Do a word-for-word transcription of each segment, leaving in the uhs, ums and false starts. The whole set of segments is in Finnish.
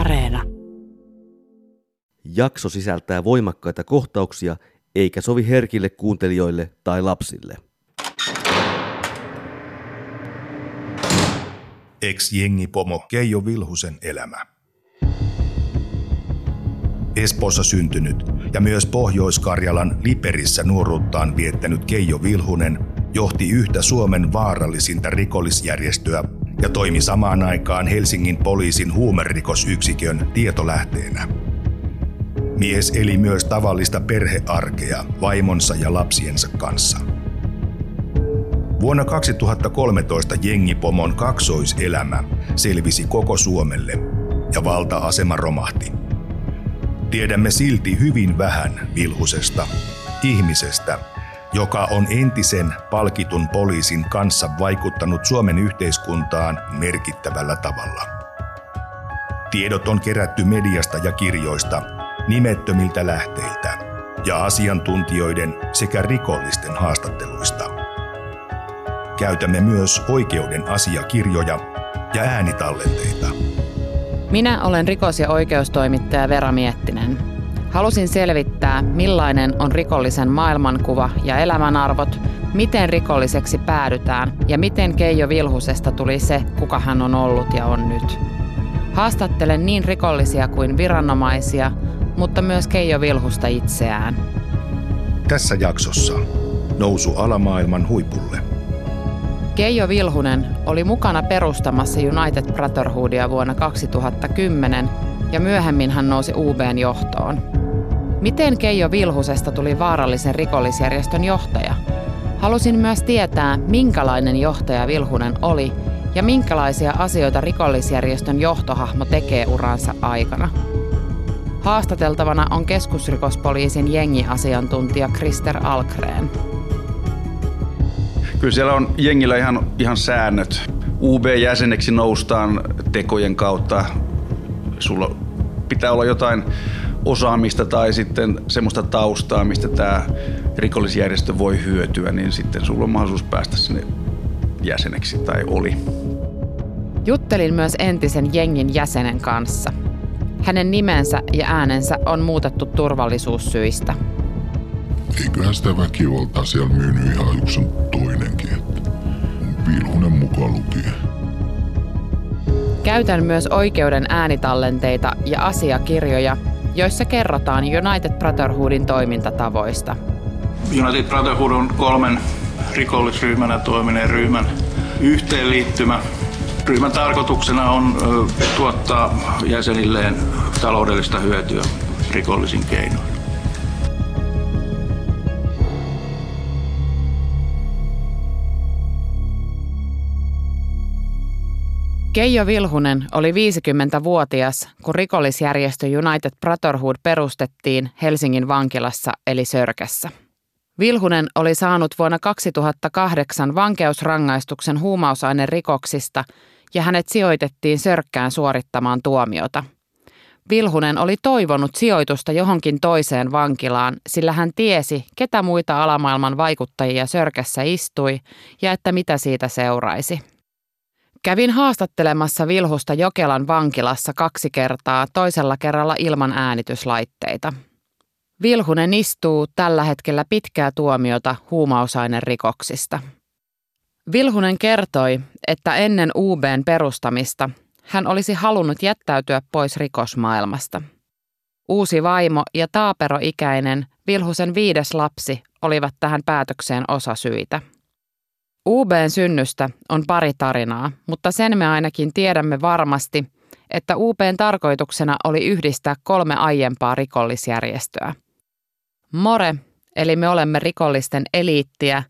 Areena. Jakso sisältää voimakkaita kohtauksia, eikä sovi herkille kuuntelijoille tai lapsille. Ex-jengipomo Keijo Vilhusen elämä. Espoossa syntynyt ja myös Pohjois-Karjalan Liperissä nuoruuttaan viettänyt Keijo Vilhunen johti yhtä Suomen vaarallisinta rikollisjärjestöä ja toimi samaan aikaan Helsingin poliisin huumerikosyksikön tietolähteenä. Mies eli myös tavallista perhearkea vaimonsa ja lapsiensa kanssa. Vuonna kaksituhattakolmetoista jengipomon kaksoiselämä selvisi koko Suomelle ja valta-asema romahti. Tiedämme silti hyvin vähän Vilhusesta, ihmisestä, joka on entisen palkitun poliisin kanssa vaikuttanut Suomen yhteiskuntaan merkittävällä tavalla. Tiedot on kerätty mediasta ja kirjoista, nimettömiltä lähteiltä ja asiantuntijoiden sekä rikollisten haastatteluista. Käytämme myös oikeuden asiakirjoja ja äänitallenteita. Minä olen rikos- ja oikeustoimittaja Vera Miettinen. Halusin selvittää, millainen on rikollisen maailmankuva ja elämänarvot, miten rikolliseksi päädytään ja miten Keijo Vilhusesta tuli se, kuka hän on ollut ja on nyt. Haastattelen niin rikollisia kuin viranomaisia, mutta myös Keijo Vilhusta itseään. Tässä jaksossa nousu alamaailman huipulle. Keijo Vilhunen oli mukana perustamassa United Brotherhoodia vuonna kaksituhattakymmenen ja myöhemmin hän nousi U B:n johtoon. Miten Keijo Vilhusesta tuli vaarallisen rikollisjärjestön johtaja? Halusin myös tietää, minkälainen johtaja Vilhunen oli ja minkälaisia asioita rikollisjärjestön johtohahmo tekee uransa aikana. Haastateltavana on keskusrikospoliisin jengiasiantuntija Krister Algren. Kyllä siellä on jengillä ihan, ihan säännöt. U B-jäseneksi noustaan tekojen kautta. Sulla pitää olla jotain osaamista tai sitten semmoista taustaa, mistä tämä rikollisjärjestö voi hyötyä, niin sitten sulla on mahdollisuus päästä sinne jäseneksi tai oli. Juttelin myös entisen jengin jäsenen kanssa. Hänen nimensä ja äänensä on muutettu turvallisuussyistä. Eiköhän sitä väkivaltaa siellä myynyt ihan yksi toinenkin, että Vilhunen mukaan lukien. Käytän myös oikeuden äänitallenteita ja asiakirjoja, joissa kerrotaan United Brotherhoodin toimintatavoista. United Brotherhood on kolmen rikollisryhmänä toimineen ryhmän yhteenliittymä. Ryhmän tarkoituksena on tuottaa jäsenilleen taloudellista hyötyä rikollisin keinoin. Keijo Vilhunen oli viisikymmentävuotias, kun rikollisjärjestö United Brotherhood perustettiin Helsingin vankilassa eli Sörkässä. Vilhunen oli saanut vuonna kaksituhattakahdeksan vankeusrangaistuksen huumausainerikoksista ja hänet sijoitettiin Sörkkään suorittamaan tuomiota. Vilhunen oli toivonut sijoitusta johonkin toiseen vankilaan, sillä hän tiesi, ketä muita alamaailman vaikuttajia Sörkässä istui ja että mitä siitä seuraisi. Kävin haastattelemassa Vilhusta Jokelan vankilassa kaksi kertaa, toisella kerralla ilman äänityslaitteita. Vilhunen istuu tällä hetkellä pitkää tuomiota huumausainerikoksista. Vilhunen kertoi, että ennen U B:n perustamista hän olisi halunnut jättäytyä pois rikosmaailmasta. Uusi vaimo ja taaperoikäinen Vilhusen viides lapsi olivat tähän päätökseen osasyitä. U B:n synnystä on pari tarinaa, mutta sen me ainakin tiedämme varmasti, että U B:n tarkoituksena oli yhdistää kolme aiempaa rikollisjärjestöä. More, eli me olemme rikollisten eliittiä,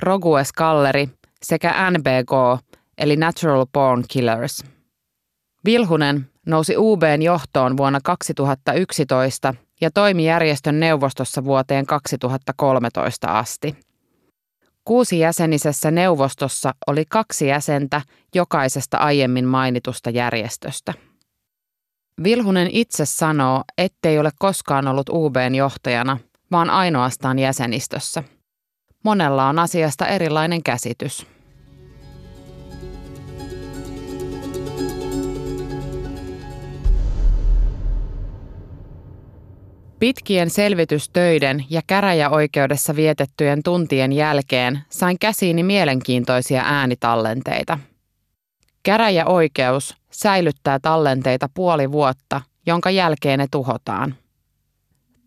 Rogue Sculleri sekä N B K, eli Natural Born Killers. Vilhunen nousi U B:n johtoon vuonna kaksituhattayksitoista ja toimi järjestön neuvostossa vuoteen kaksituhattakolmetoista asti. Kuusijäsenisessä neuvostossa oli kaksi jäsentä jokaisesta aiemmin mainitusta järjestöstä. Vilhunen itse sanoo, ettei ole koskaan ollut U B:n johtajana, vaan ainoastaan jäsenistössä. Monella on asiasta erilainen käsitys. Pitkien selvitystöiden ja käräjäoikeudessa vietettyjen tuntien jälkeen sain käsiini mielenkiintoisia äänitallenteita. Käräjäoikeus säilyttää tallenteita puoli vuotta, jonka jälkeen ne tuhotaan.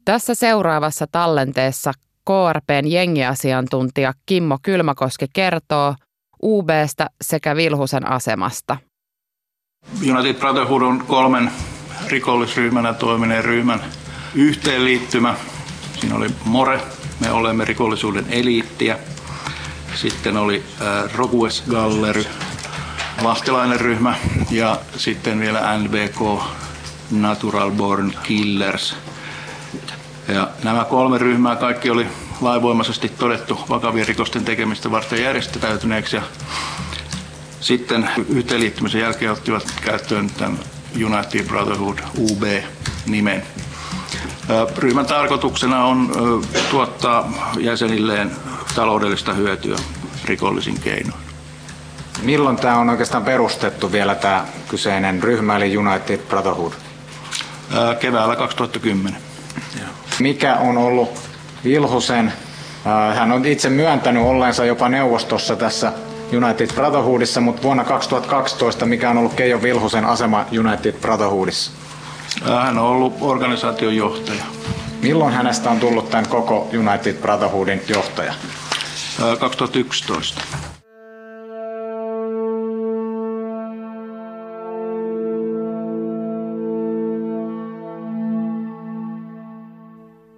Tässä seuraavassa tallenteessa K R P:n jengiasiantuntija Kimmo Kylmäkoski kertoo U B:stä sekä Vilhusen asemasta. United Brotherhood on kolmen rikollisryhmänä toimineen ryhmän yhteenliittymä. Siinä oli More, me olemme rikollisuuden eliittiä. Sitten oli Rogues Gallery, lahtelainen ryhmä. Ja sitten vielä N B K, Natural Born Killers. Ja nämä kolme ryhmää kaikki oli lainvoimaisesti todettu vakavien rikosten tekemistä varten järjestäytyneeksi. Ja sitten yhteenliittymisen jälkeen ottivat käyttöön tämän United Brotherhood U B-nimen. Ryhmän tarkoituksena on tuottaa jäsenilleen taloudellista hyötyä rikollisin keinoin. Milloin tämä on oikeastaan perustettu vielä tämä kyseinen ryhmä eli United Brotherhood? Keväällä kaksituhattakymmenen. Mikä on ollut Vilhusen? Hän on itse myöntänyt olleensa jopa neuvostossa tässä United Brotherhoodissa, mutta vuonna kaksituhattakaksitoista mikä on ollut Keijo Vilhusen asema United Brotherhoodissa? Hän on ollut organisaation johtaja. Milloin hänestä on tullut tämän koko United Brotherhoodin johtaja? kaksituhattayksitoista.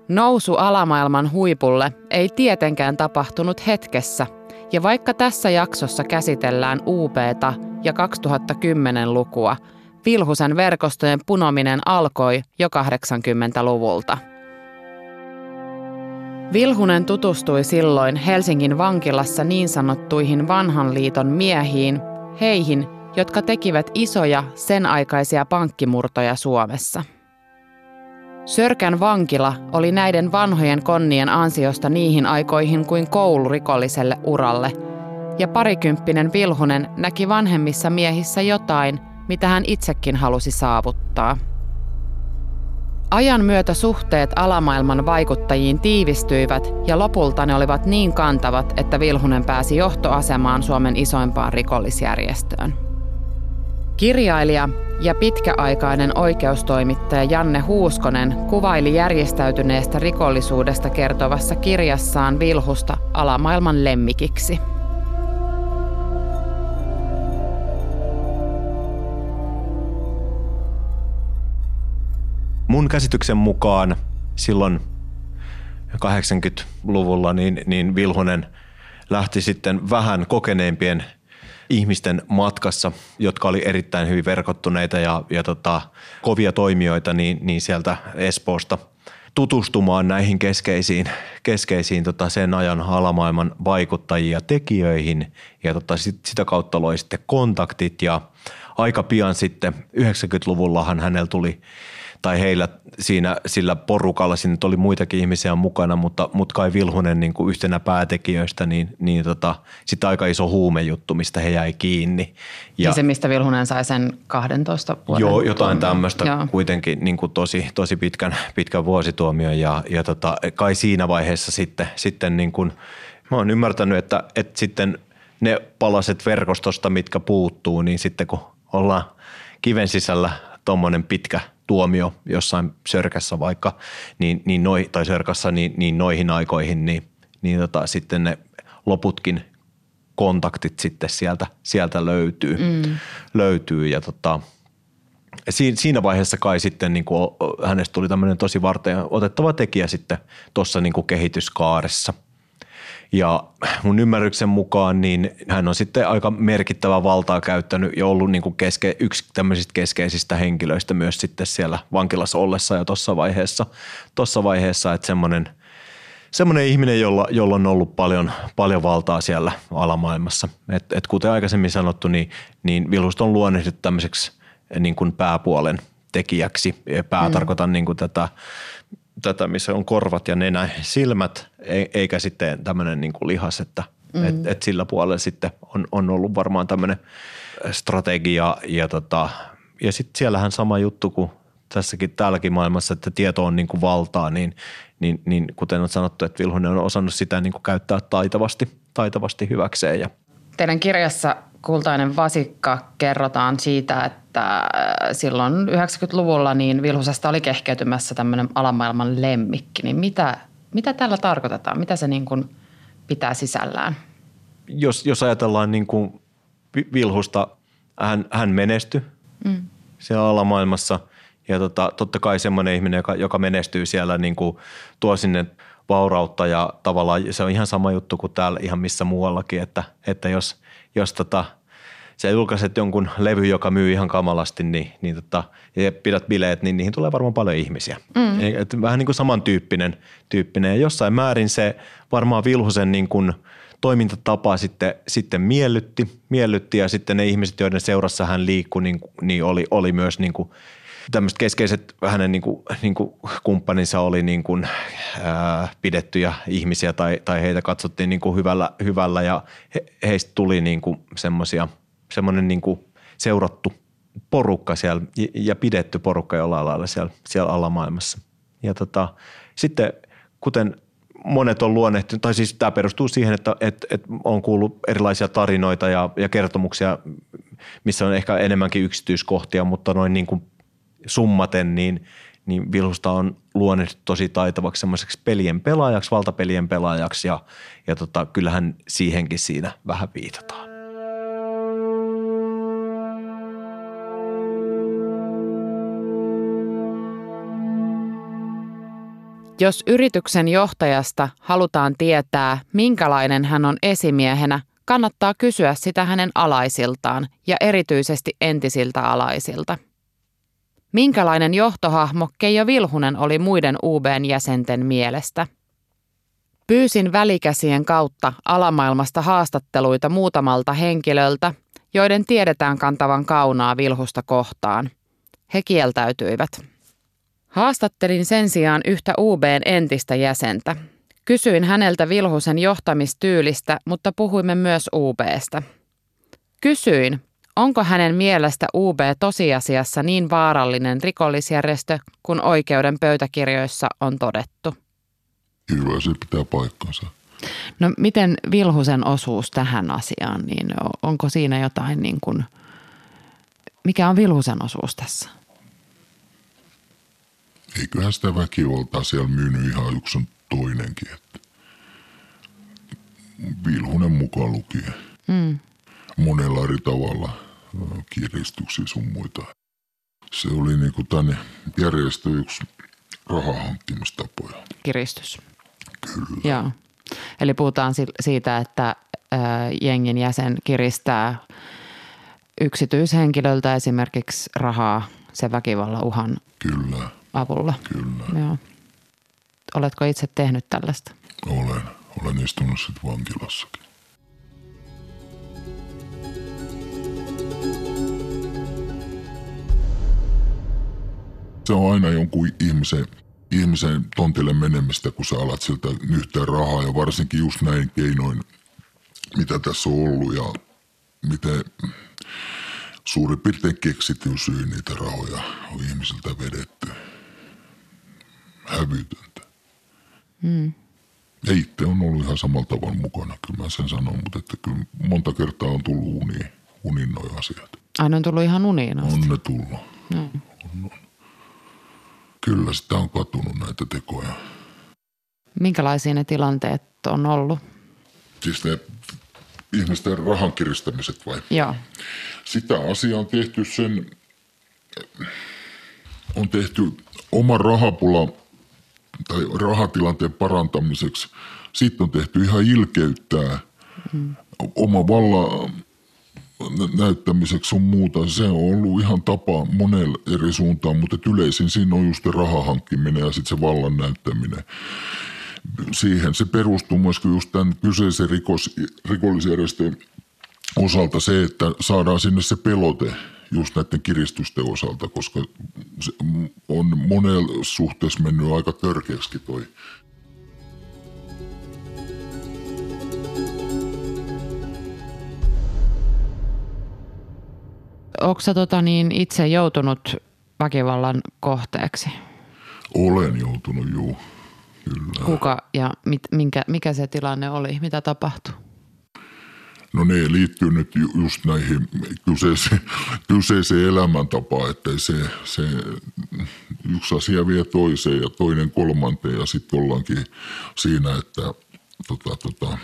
Nousu alamaailman huipulle ei tietenkään tapahtunut hetkessä, ja vaikka tässä jaksossa käsitellään U B:ta ja kaksituhattakymmenen-lukua, Vilhusen verkostojen punominen alkoi jo kahdeksankymmentäluvulta. Vilhunen tutustui silloin Helsingin vankilassa niin sanottuihin vanhan liiton miehiin, heihin, jotka tekivät isoja sen aikaisia pankkimurtoja Suomessa. Sörkän vankila oli näiden vanhojen konnien ansiosta niihin aikoihin kuin koulurikolliselle uralle, ja parikymppinen Vilhunen näki vanhemmissa miehissä jotain, mitä hän itsekin halusi saavuttaa. Ajan myötä suhteet alamaailman vaikuttajiin tiivistyivät, ja lopulta ne olivat niin kantavat, että Vilhunen pääsi johtoasemaan Suomen isoimpaan rikollisjärjestöön. Kirjailija ja pitkäaikainen oikeustoimittaja Janne Huuskonen kuvaili järjestäytyneestä rikollisuudesta kertovassa kirjassaan Vilhusta alamaailman lemmikiksi. Mun käsityksen mukaan silloin kahdeksankymmentäluvulla niin, niin Vilhunen lähti sitten vähän kokeneempien ihmisten matkassa, jotka oli erittäin hyvin verkottuneita ja, ja tota, kovia toimijoita niin, niin sieltä Espoosta tutustumaan näihin keskeisiin, keskeisiin tota, sen ajan alamaailman vaikuttajiin ja tekijöihin ja tota, sit, sitä kautta loi sitten kontaktit ja aika pian sitten yhdeksänkymmentäluvullahan hänellä tuli tai heillä siinä sillä porukalla, siinä oli muitakin ihmisiä mukana, mutta, mutta Kai Vilhunen niin kuin yhtenä päätekijöistä, niin, niin tota, sitten aika iso huumejuttu, mistä he jäi kiinni. Ja niin se, mistä Vilhunen sai sen kahdentoista vuoden. Joo, jotain tämmöistä kuitenkin niin kuin tosi, tosi pitkän, pitkän vuosituomion ja, ja tota, kai siinä vaiheessa sitten, sitten niin kuin, mä oon ymmärtänyt, että, että sitten ne palaset verkostosta, mitkä puuttuu, niin sitten kun ollaan kiven sisällä tommonen pitkä tuomio jossain Sörkässä vaikka niin, niin noi, tai Sörkässä niin, niin noihin aikoihin, niin, niin tota, sitten ne loputkin kontaktit sitten sieltä, sieltä löytyy. Mm. löytyy ja tota, si, siinä vaiheessa kai sitten niin kuin, hänestä tuli tämmöinen tosi varten otettava tekijä sitten tuossa niin kuin kehityskaaressa. Ja mun ymmärryksen mukaan niin hän on sitten aika merkittävää valtaa käyttänyt ja ollut niin kuin keske, yksi tämmöisistä keskeisistä henkilöistä myös sitten siellä vankilassa ollessa ja tuossa vaiheessa, tossa vaiheessa, että semmoinen, semmoinen ihminen, jolla, jolla on ollut paljon, paljon valtaa siellä alamaailmassa. Et, et kuten aikaisemmin sanottu, niin, niin Vilhust on luonnehdittu tämmöiseksi niin kuin pääpuolen tekijäksi. Pää mm. tarkoitan niin kuin tätä... tätä, missä on korvat ja nenä, silmät, eikä sitten tämmöinen niin kuin lihas, että mm. et, et sillä puolella sitten on, on ollut varmaan tämmöinen strategia ja, tota, ja sitten siellähän sama juttu kuin tässäkin täälläkin maailmassa, että tieto on niin kuin valtaa, niin, niin, niin kuten on sanottu, että Vilhunen on osannut sitä niin kuin käyttää taitavasti, taitavasti hyväkseen. Ja teidän kirjassa Kultainen vasikka kerrotaan siitä, että silloin yhdeksänkymmentäluvulla niin Vilhusesta oli kehkeytymässä tämmöinen alamaailman lemmikki. Niin mitä, mitä tällä tarkoitetaan? Mitä se niin kuin pitää sisällään? Jos, jos ajatellaan niin kuin Vilhusta, hän, hän menestyi mm. siellä alamaailmassa. Ja tota, totta kai semmoinen ihminen, joka, joka menestyy siellä, niin kuin tuo sinne vaurautta ja tavallaan se on ihan sama juttu kuin täällä ihan missä muuallakin, että, että jos, jos tota, sä julkaiset jonkun levy, joka myy ihan kamalasti niin, niin tota, ja pidät bileet, niin niihin tulee varmaan paljon ihmisiä. Mm. Et vähän niin kuin samantyyppinen. Tyyppinen. Ja jossain määrin se varmaan Vilhusen niin kuin toimintatapa sitten, sitten miellytti, miellytti ja sitten ne ihmiset, joiden seurassa hän liikkui, niin, niin oli, oli myös niin kuin tämmöiset keskeiset hänen niin kuin, niin kuin kumppaninsa oli niin kuin, ää, pidettyjä ihmisiä tai, tai heitä katsottiin niin kuin hyvällä, hyvällä ja he, heistä tuli niin kuin semmoisia, semmoinen niin kuin seurattu porukka siellä ja pidetty porukka jollain lailla siellä, siellä alamaailmassa. Ja tota, sitten kuten monet on luonnehtunut, tai siis tämä perustuu siihen, että et, et on kuullut erilaisia tarinoita ja, ja kertomuksia, missä on ehkä enemmänkin yksityiskohtia, mutta noin niin kuin summaten, niin, niin Vilhusta on luonnehdittu tosi taitavaksi semmoiseksi pelien pelaajaksi, valtapelien pelaajaksi ja, ja tota, kyllähän siihenkin siinä vähän viitataan. Jos yrityksen johtajasta halutaan tietää, minkälainen hän on esimiehenä, kannattaa kysyä sitä hänen alaisiltaan ja erityisesti entisiltä alaisilta. Minkälainen johtohahmo Keijo Vilhunen oli muiden U B:n jäsenten mielestä? Pyysin välikäsien kautta alamaailmasta haastatteluita muutamalta henkilöltä, joiden tiedetään kantavan kaunaa Vilhusta kohtaan. He kieltäytyivät. Haastattelin sen sijaan yhtä U B:n entistä jäsentä. Kysyin häneltä Vilhusen johtamistyylistä, mutta puhuimme myös U B:stä. Kysyin, onko hänen mielestä U B tosiasiassa niin vaarallinen rikollisjärjestö, kun oikeuden pöytäkirjoissa on todettu? Kyllä se pitää paikkansa. No miten Vilhusen osuus tähän asiaan, niin onko siinä jotain niin kuin, mikä on Vilhusen osuus tässä? Eiköhän sitä väkivaltaa siellä myynyt ihan yksi on toinenkin, että Vilhunen mukaan lukien. Mm. Monella eri tavalla kiristyksiä sun muita. Se oli niinku tänne järjestö yksi rahahankkimistapoja. Kiristys. Kyllä. Joo. Eli puhutaan siitä, että jengin jäsen kiristää yksityishenkilöltä esimerkiksi rahaa sen väkivallan uhan Kyllä. avulla. Kyllä. Joo. Oletko itse tehnyt tällaista? Olen. Olen istunut sitten vankilassakin. Se on aina jonkun ihmisen, ihmisen tontille menemistä, kun sä alat sieltä yhtään rahaa ja varsinkin just näin keinoin, mitä tässä on ollut ja miten suurin piirtein keksityn syy niitä rahoja on ihmisiltä vedetty. Hävytöntä. Mm. Ja itse on ollut ihan samalla tavalla mukana, kyllä mä sen sanon, mutta että kyllä monta kertaa on tullut uniin, uniin noi asiat. Aina on tullut ihan uniin asti. On ne tullut. No. On, on. Kyllä sitä on katunut näitä tekoja. Minkälaisia ne tilanteet on ollut? Siis ne ihmisten rahan kiristämiset vai? Joo. Sitä asiaa on tehty sen, on tehty oman rahapula tai rahatilanteen parantamiseksi. Siitä on tehty ihan ilkeyttää mm. oma vallan näyttämiseksi sun muuta. Se on ollut ihan tapa monella eri suuntaan, mutta yleisin siinä on just rahahankkiminen ja sitten se vallan näyttäminen. Siihen se perustuu myöskin just tämän kyseisen rikos, rikollisjärjestön osalta se, että saadaan sinne se pelote just näiden kiristysten osalta, koska se on monella suhteessa mennyt aika törkeäksi toi. Onko sä tota niin itse joutunut väkivallan kohteeksi? Olen joutunut, juu. Kyllä. Kuka ja mit, minkä, mikä se tilanne oli? Mitä tapahtui? No ne liittyy nyt just näihin kyseiseen, kyseiseen elämäntapaan, että se, se yksi asia vie toiseen ja toinen kolmanteen ja sitten ollaankin siinä, että tota, tota,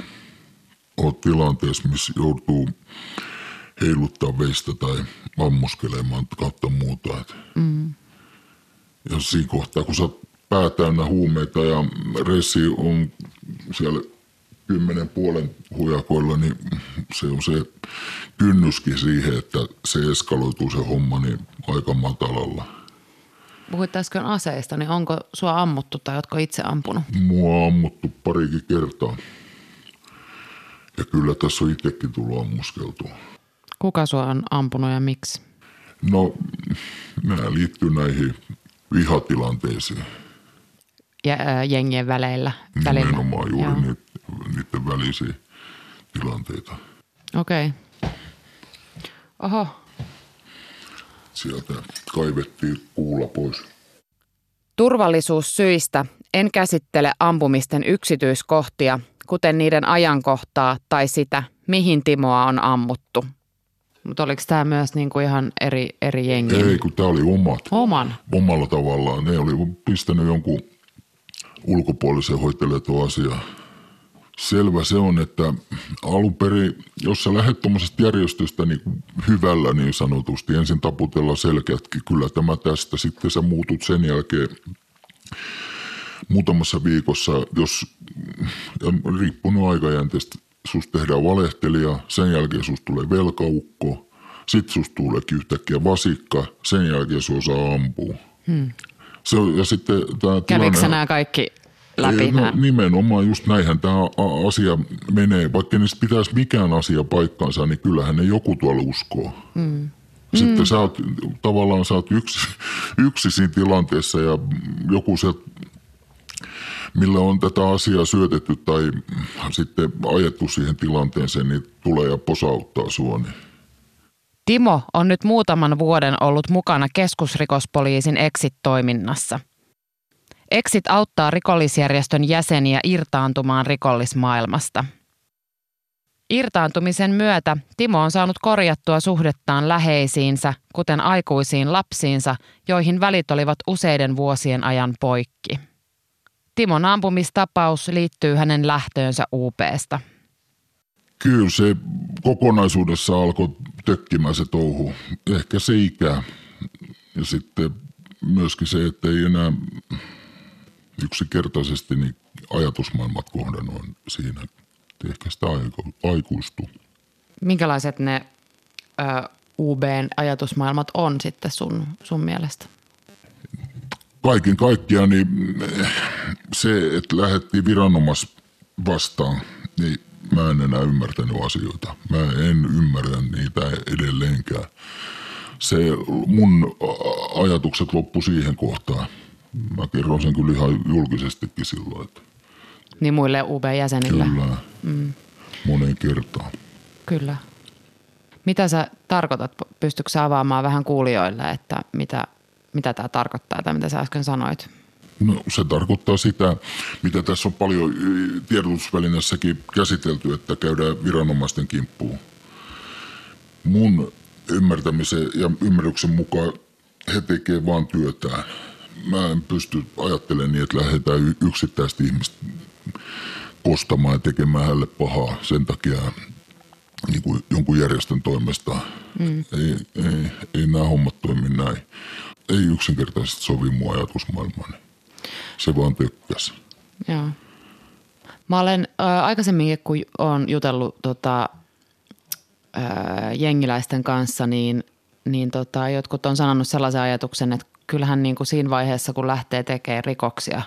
on tilanteessa, missä joutuu heiluttaa veistä tai ammuskelemaan kautta muuta. Mm. Ja siinä kohtaa, kun sä oot pää täynnä huumeita ja resi on siellä kymmenen puolen hujakoilla, niin se on se kynnyskin siihen, että se eskaloituu se homma niin aika matalalla. Puhuit äsken aseista, niin onko sua ammuttu tai ootko itse ampunut? Mua on ammuttu parikin kertaa. Ja kyllä tässä on itsekin tullut ammuskeltua. Kuka sua on ampunut ja miksi? No, nämä liittyy näihin vihatilanteisiin. Ja, ö, jengien väleillä? Nimenomaan välillä. Juuri niitä, niiden välisiä tilanteita. Okei. Okay. Oho. Sieltä kaivettiin kuula pois. Turvallisuussyistä en käsittele ampumisten yksityiskohtia, kuten niiden ajankohtaa tai sitä, mihin Timoa on ammuttu. Mutta oliko tämä myös niinku ihan eri, eri jengi? Ei, kun tämä oli omat. Oman? Omalla tavallaan. Ne oli pistänyt jonkun ulkopuolisen hoitelemaan tuo asia. Selvä se on, että alun perin, jos sä lähdet tuommoisesta järjestöstä niin hyvällä niin sanotusti, ensin taputella selkeätkin, kyllä tämä tästä, sitten sä muutut sen jälkeen muutamassa viikossa, jos riippunut aikajänteestä, susta tehdään valehtelija, sen jälkeen susta tulee velkaukko, sitten susta tuleekin yhtäkkiä vasikka, sen jälkeen se osaa ampua. Hmm. Se, ja sitten tämä kävikö nämä kaikki läpi? No, nimenomaan just näinhän tämä asia menee. Vaikka niistä pitäisi mikään asia paikkaansa, niin kyllähän ne joku tuolla uskoo. Hmm. Sitten hmm. sä oot, tavallaan sä oot yksi, yksi siinä tilanteessa ja joku se, millä on tätä asiaa syötetty tai sitten ajettu siihen tilanteeseen, niin tulee ja posauttaa suoni. Timo on nyt muutaman vuoden ollut mukana keskusrikospoliisin Exit-toiminnassa. Exit auttaa rikollisjärjestön jäseniä irtaantumaan rikollismaailmasta. Irtaantumisen myötä Timo on saanut korjattua suhdettaan läheisiinsä, kuten aikuisiin lapsiinsa, joihin välit olivat useiden vuosien ajan poikki. Timon ampumistapaus liittyy hänen lähtöönsä U P:sta. Kyllä se kokonaisuudessa alkoi tökkimään se touhu. Ehkä se ikä. Ja sitten myöskin se, että ei enää yksinkertaisesti niin ajatusmaailmat kohdannut siinä. Ehkä sitä aikuistuu. Minkälaiset ne ö, U B:n ajatusmaailmat on sitten sun, sun mielestä? Kaiken kaikkiaan niin se, että lähdettiin viranomais vastaan, niin mä en enää ymmärtänyt asioita. Mä en ymmärrä niitä edelleenkään. Se mun ajatukset loppu siihen kohtaan. Mä kerron sen kyllä ihan julkisestikin silloin. Että niin muille U B-jäsenille? Kyllä. Mm. Moneen kertaan. Kyllä. Mitä sä tarkoitat? Pystytkö sä avaamaan vähän kuulijoille, että mitä... Mitä tämä tarkoittaa tai mitä sä äsken sanoit? No se tarkoittaa sitä, mitä tässä on paljon tiedotusvälineessäkin käsitelty, että käydään viranomaisten kimppuun. Mun ymmärtämisen ja ymmärryksen mukaan he tekevät vaan työtään. Mä en pysty ajattelemaan niin, että lähdetään yksittäistä ihmistä kostamaan ja tekemään hänelle pahaa sen takia niin kuin jonkun järjestön toimesta. Mm. Ei, ei, ei nämä hommat toimi näin. Ei yksinkertaisesti sovi mun ajatusmaailmaani. Se vaan tykkäsi. Joo. Mä olen äh, aikaisemmin, kun olen jutellut tota, äh, jengiläisten kanssa, niin, niin tota, jotkut on sanonut sellaisen ajatuksen, että kyllähän niin kuin siinä vaiheessa, kun lähtee tekemään rikoksia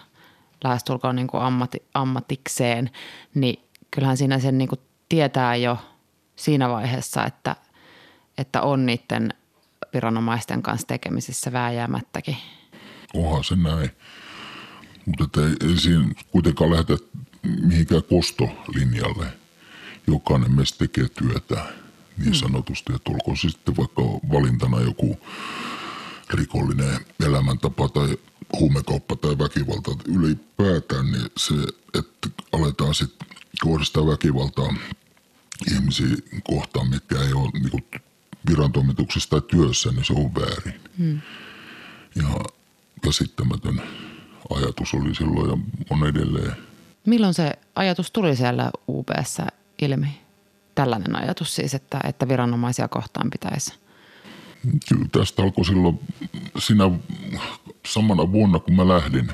lähestulkoon niin kuin ammati, ammatikseen, niin kyllähän siinä sen niin kuin tietää jo siinä vaiheessa, että, että on niiden viranomaisten kanssa tekemisissä vääjäämättäkin. Onhan se näin, mutta ei, ei siinä kuitenkaan lähdetä mihinkään kostolinjalle. Jokainen meistä tekee työtä niin sanotusti, että olkoon sitten vaikka valintana joku rikollinen elämäntapa tai huumekauppa tai väkivalta. Ylipäätään niin se, että aletaan sitten kohdistaa väkivaltaa ihmisiä kohtaan, mitkä ei ole niin virantoimituksessa tai työssä, niin se on väärin. Mm. Ja käsittämätön ajatus oli silloin ja on edelleen. Milloin se ajatus tuli siellä U P:ssä ilmi? Tällainen ajatus siis, että, että viranomaisia kohtaan pitäisi. Kyllä tästä alkoi silloin sinä samana vuonna, kun mä lähdin,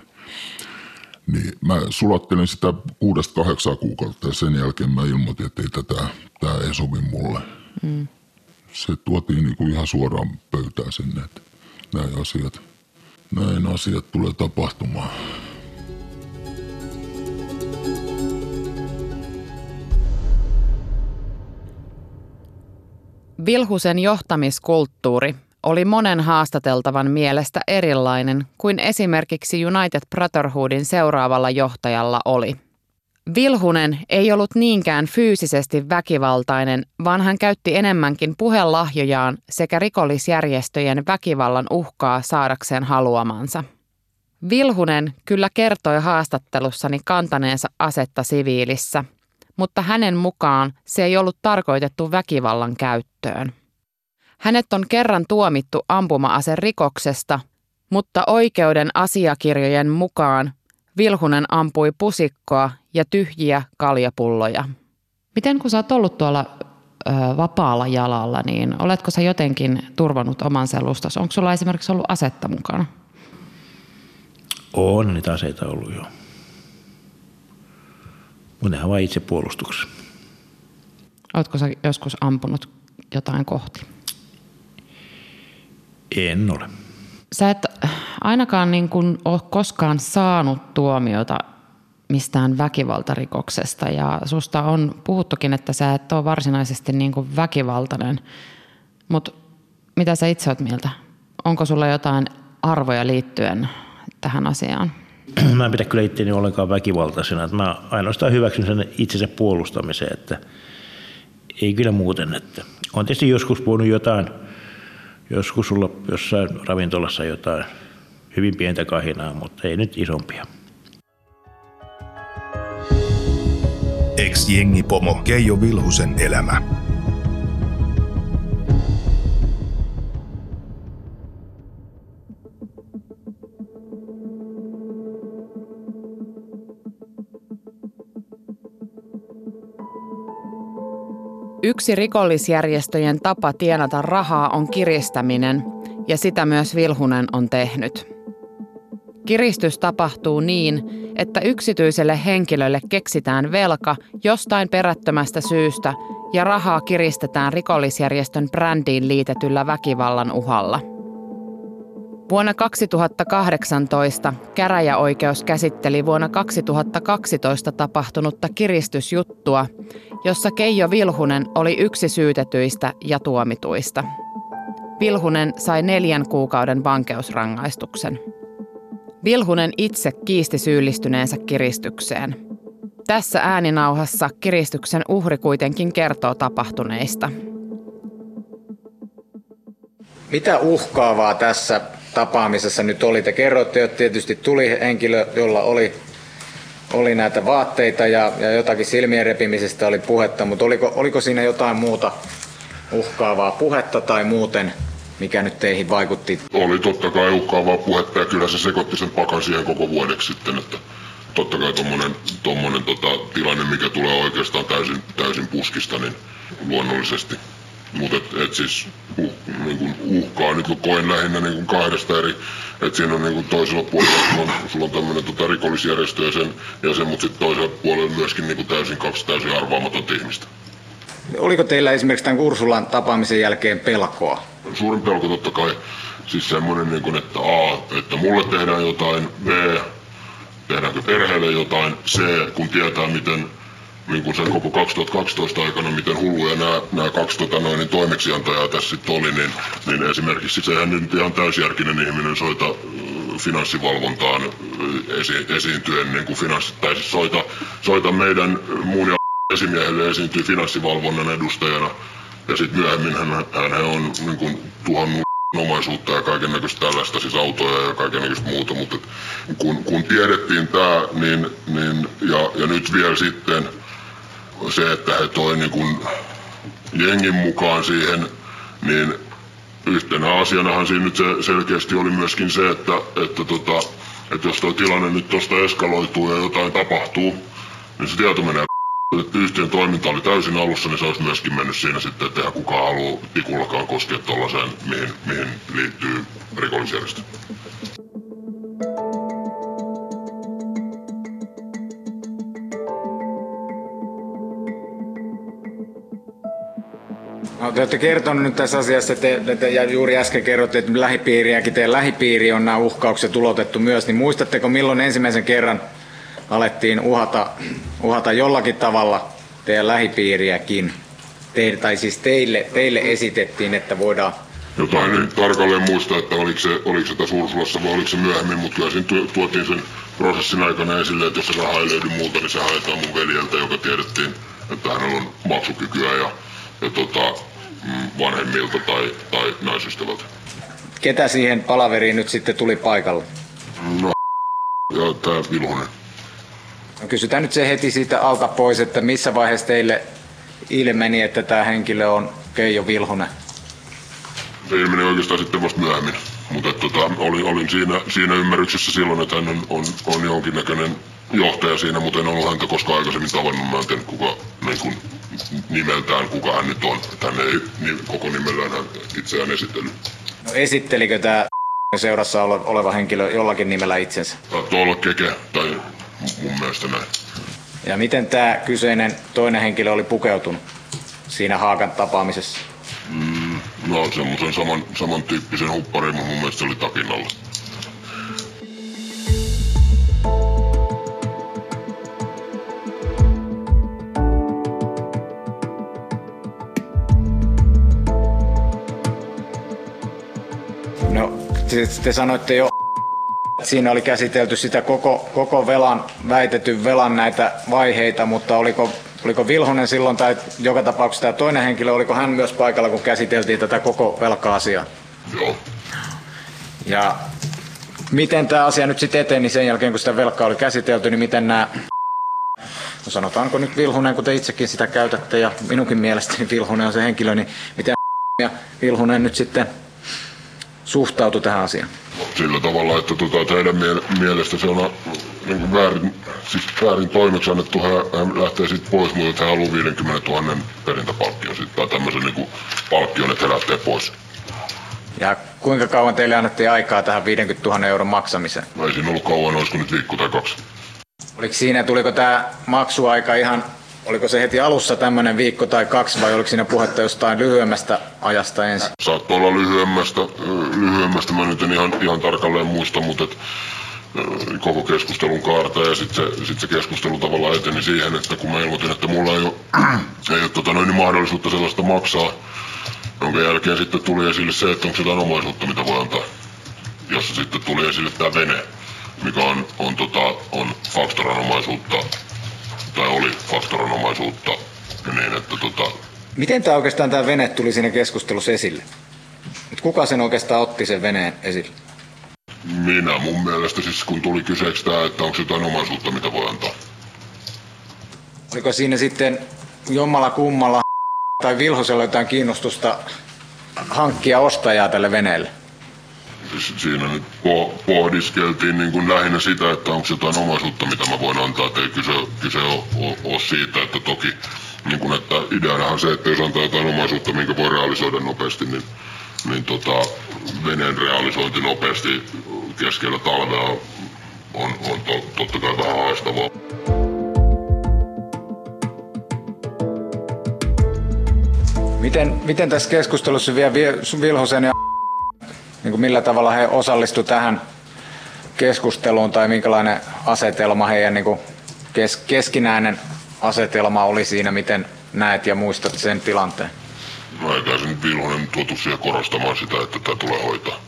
niin mä sulattelin sitä kuudesta kahdeksaan kuukautta ja sen jälkeen mä ilmoitin, että ei tätä, tämä ei sovi mulle. Mm. Se tuotiin niin kuin ihan suoraan pöytään sinne, että näin asiat, näin asiat tulee tapahtumaan. Vilhusen johtamiskulttuuri oli monen haastateltavan mielestä erilainen kuin esimerkiksi United Brotherhoodin seuraavalla johtajalla oli. Vilhunen ei ollut niinkään fyysisesti väkivaltainen, vaan hän käytti enemmänkin puhelahjojaan sekä rikollisjärjestöjen väkivallan uhkaa saadakseen haluamansa. Vilhunen kyllä kertoi haastattelussani kantaneensa asetta siviilissä, mutta hänen mukaan se ei ollut tarkoitettu väkivallan käyttöön. Hänet on kerran tuomittu ampuma-aserikoksesta, mutta oikeuden asiakirjojen mukaan Vilhunen ampui pusikkoa ja tyhjiä kaljapulloja. Miten kun sä oot ollut tuolla ö, vapaalla jalalla, niin oletko sä jotenkin turvannut oman selustasi? Onko sulla esimerkiksi ollut asetta mukana? On niitä aseita ollut jo. Minähän vain itse puolustuksessa. Oletko sä joskus ampunut jotain kohti? En ole. Sä et ainakaan niin kuin ole koskaan saanut tuomiota mistään väkivaltarikoksesta ja susta on puhuttukin, että sä et ole varsinaisesti niin kuin väkivaltainen. Mutta mitä sä itse oot mieltä? Onko sulla jotain arvoja liittyen tähän asiaan? Mä en pidä kyllä itseäni ollenkaan väkivaltaisena. Mä ainoastaan hyväksyn sen itsensä puolustamiseen, että ei kyllä muuten. Että on tietysti joskus puhunut jotain, joskus sulla jossain ravintolassa jotain hyvin pientä kahinaa, mutta ei nyt isompia. Ex-jengipomo Keijo Vilhusen elämä. Yksi rikollisjärjestöjen tapa tienata rahaa on kiristäminen, ja sitä myös Vilhunen on tehnyt. Kiristys tapahtuu niin, että yksityiselle henkilölle keksitään velka jostain perättömästä syystä, ja rahaa kiristetään rikollisjärjestön brändiin liitetyllä väkivallan uhalla. Vuonna kaksituhattakahdeksantoista käräjäoikeus käsitteli vuonna kaksituhattakaksitoista tapahtunutta kiristysjuttua, jossa Keijo Vilhunen oli yksi syytetyistä ja tuomituista. Vilhunen sai neljän kuukauden vankeusrangaistuksen. Vilhunen itse kiisti syyllistyneensä kiristykseen. Tässä ääninauhassa kiristyksen uhri kuitenkin kertoo tapahtuneista. Mitä uhkaavaa tässä tapaamisessa nyt oli? Te kerroitte, että tietysti tuli henkilö, jolla oli, oli näitä vaatteita ja, ja jotakin silmien repimisestä oli puhetta, mutta oliko, oliko siinä jotain muuta uhkaavaa puhetta tai muuten, mikä nyt teihin vaikutti? Oli totta kai uhkaavaa puhetta ja kyllä se sekoitti sen pakan siihen koko vuodeksi sitten, että totta kai tommonen, tommonen tota, tilanne, mikä tulee oikeastaan täysin, täysin puskista, niin luonnollisesti. Mutta et, et siis uh, niinku uhkaa nyt niin koen lähinnä niinku kahdesta eri, että siinä on niinku toisella puolella sulla on, sulla on tämmöinen tota rikollisjärjestö ja sen, ja sen mutta sitten toisella puolella myöskin niinku täysin kaksi täysin arvaamatonta ihmistä. Oliko teillä esimerkiksi tämän Ursulan tapaamisen jälkeen pelkoa? Suurin pelko totta kai siis semmoinen, niinku, että A, että mulle tehdään jotain, B, tehdäänkö perheelle jotain, C, kun tietää miten niin sen koko kaksituhattakaksitoista aikana, miten hulluja nämä, nämä kaksi tota noin, toimeksiantajaa tässä sitten oli, niin, niin esimerkiksi sehän nyt ihan täysjärkinen ihminen soita finanssivalvontaan esi, esiintyen, niin kuin finanssi, tai siis soita, soita meidän muun ja esimiehelle esiintyy finanssivalvonnan edustajana, ja sitten myöhemmin hän, hän on niin kuin tuhannut omaisuutta ja kaiken näköistä tällaista, siis autoja ja kaiken näköistä muuta, mutta kun, kun tiedettiin tämä, niin, niin, ja, ja nyt vielä sitten se, että he toi niin kun jengin mukaan siihen, niin yhtenä asianahan siinä nyt se selkeästi oli myöskin se, että, että, tota, että jos tuo tilanne nyt tuosta eskaloituu ja jotain tapahtuu, niin se tieto menee p***. Yhtiön toiminta oli täysin alussa, niin se olisi myöskin mennyt siinä sitten, että eihän kukaan halua tikullakaan koskea tuollaiseen, mihin, mihin liittyy rikollisjärjestö. No, te olette kertonut nyt tässä asiassa, että te, ja juuri äsken kerrotte, että lähipiiriäkin, teidän lähipiiri on nämä uhkaukset ulotettu myös, niin muistatteko milloin ensimmäisen kerran alettiin uhata, uhata jollakin tavalla teidän lähipiiriäkin? Te, tai siis teille, teille esitettiin, että voidaan... Jotain en tarkalleen muista, että oliko se, oliko se tässä Ursulassa vai oliko se myöhemmin, mutta kyllä siinä tuotiin sen prosessin aikana esille, että jos se raha ei löydy muuta, niin se haetaan mun veljeltä, joka tiedettiin, että hänellä on maksukykyä ja, ja tota, vanhemmilta tai, tai naisystävältä. Ketä siihen palaveriin nyt sitten tuli paikalle? No ja tää Vilhonen. No kysytään nyt se heti siitä alta pois, että missä vaiheessa teille ilmeni, että tämä henkilö on Keijo Vilhonen? Se ilmeni oikeastaan sitten vasta myöhemmin, mutta tota, olin, olin siinä, siinä ymmärryksessä silloin, että hän on, on, on jonkinnäköinen johtaja siinä, mutta en ollut häntä koskaan aikaisemmin tavannut. Mä en tiedä kuka, niin kun nimeltään kuka hän nyt on, että hän ei niin, koko nimellään hän itseään esitellyt. No esittelikö tämä seurassa oleva henkilö jollakin nimellä itsensä? Taitaa olla Keke tai... mun mielestä näin. Ja miten tämä kyseinen toinen henkilö oli pukeutunut siinä Haakan tapaamisessa? Mm, no semmoisen saman, samantyyppisen hupparin, mun mielestä oli takin alla. No, te, te sanoitte jo... Siinä oli käsitelty sitä koko, koko velan, väitetyn velan näitä vaiheita, mutta oliko, oliko Vilhonen silloin tai joka tapauksessa tämä toinen henkilö, oliko hän myös paikalla, kun käsiteltiin tätä koko velka-asiaa? Joo. Ja miten tämä asia nyt sitten eteni sen jälkeen, kun sitä velkaa oli käsitelty, niin miten nämä, no sanotaanko nyt Vilhonen, kun te itsekin sitä käytätte ja minunkin mielestäni Vilhonen on se henkilö, niin miten ja Vilhonen nyt sitten suhtautui tähän asiaan? Sillä tavalla, että tuota, heidän mielestä se on niin väärin, siis väärin toimeksi annettu, hän lähtee sitten pois, mutta hän haluaa viisikymmentätuhatta perintäpalkkion sit, tai tämmöisen niin palkkion, että he lähtee pois. Ja kuinka kauan teille annettiin aikaa tähän viidenkymmenentuhannen euron maksamiseen? No ei siinä ollut kauan, olisiko nyt viikko tai kaksi. Oliko siinä, tuliko tämä maksuaika ihan, oliko se heti alussa tämmöinen viikko tai kaksi vai oliko siinä puhetta jostain lyhyemmästä ajasta ensin? Saattoi olla lyhyemmästä, lyhyemmästä mä nyt en ihan, ihan tarkalleen muista, mutta et, koko keskustelun kaarta ja sitten se, sit se keskustelu tavallaan eteni siihen, että kun mä ilmoitin, että mulla ei ole, ei ole tota noin mahdollisuutta sellaista maksaa, jonka jälkeen sitten tuli esille se, että onko jotain omaisuutta, mitä voi antaa, jossa sitten tuli esille tämä vene, mikä on, on, tota, on Faktoran omaisuutta. Tai oli Faktoran omaisuutta, niin että tota... Miten tämä oikeastaan tämä vene tuli siinä keskustelussa esille? Et kuka sen oikeastaan otti sen veneen esille? Minä mun mielestä siis kun tuli kyseeksi tämä, että onko jotain omaisuutta, mitä voi antaa. Oliko siinä sitten jommalla kummalla tai Vilhosella jotain kiinnostusta hankkia ostajaa tälle veneelle? Siinä nyt pohdiskeltiin niin kuin lähinnä sitä, että onko jotain omaisuutta, mitä mä voin antaa, että ei kyse, kyse ole siitä, että toki niin kuin, että ideanahan on se, että jos antaa jotain omaisuutta, minkä voi realisoida nopeasti, niin, niin tota, veneen realisointi nopeasti keskellä talvea on, on to, totta kai vähän haastavaa. Miten, miten tässä keskustelussa vielä Vilhosen ja niin millä tavalla he osallistu tähän keskusteluun tai minkälainen asetelma heidän niin kes, keskinäinen asetelma oli siinä, miten näet ja muistat sen tilanteen? No eikä se nyt Vilhonen tuotu siihen korostamaan sitä, että tämä tulee hoitaa.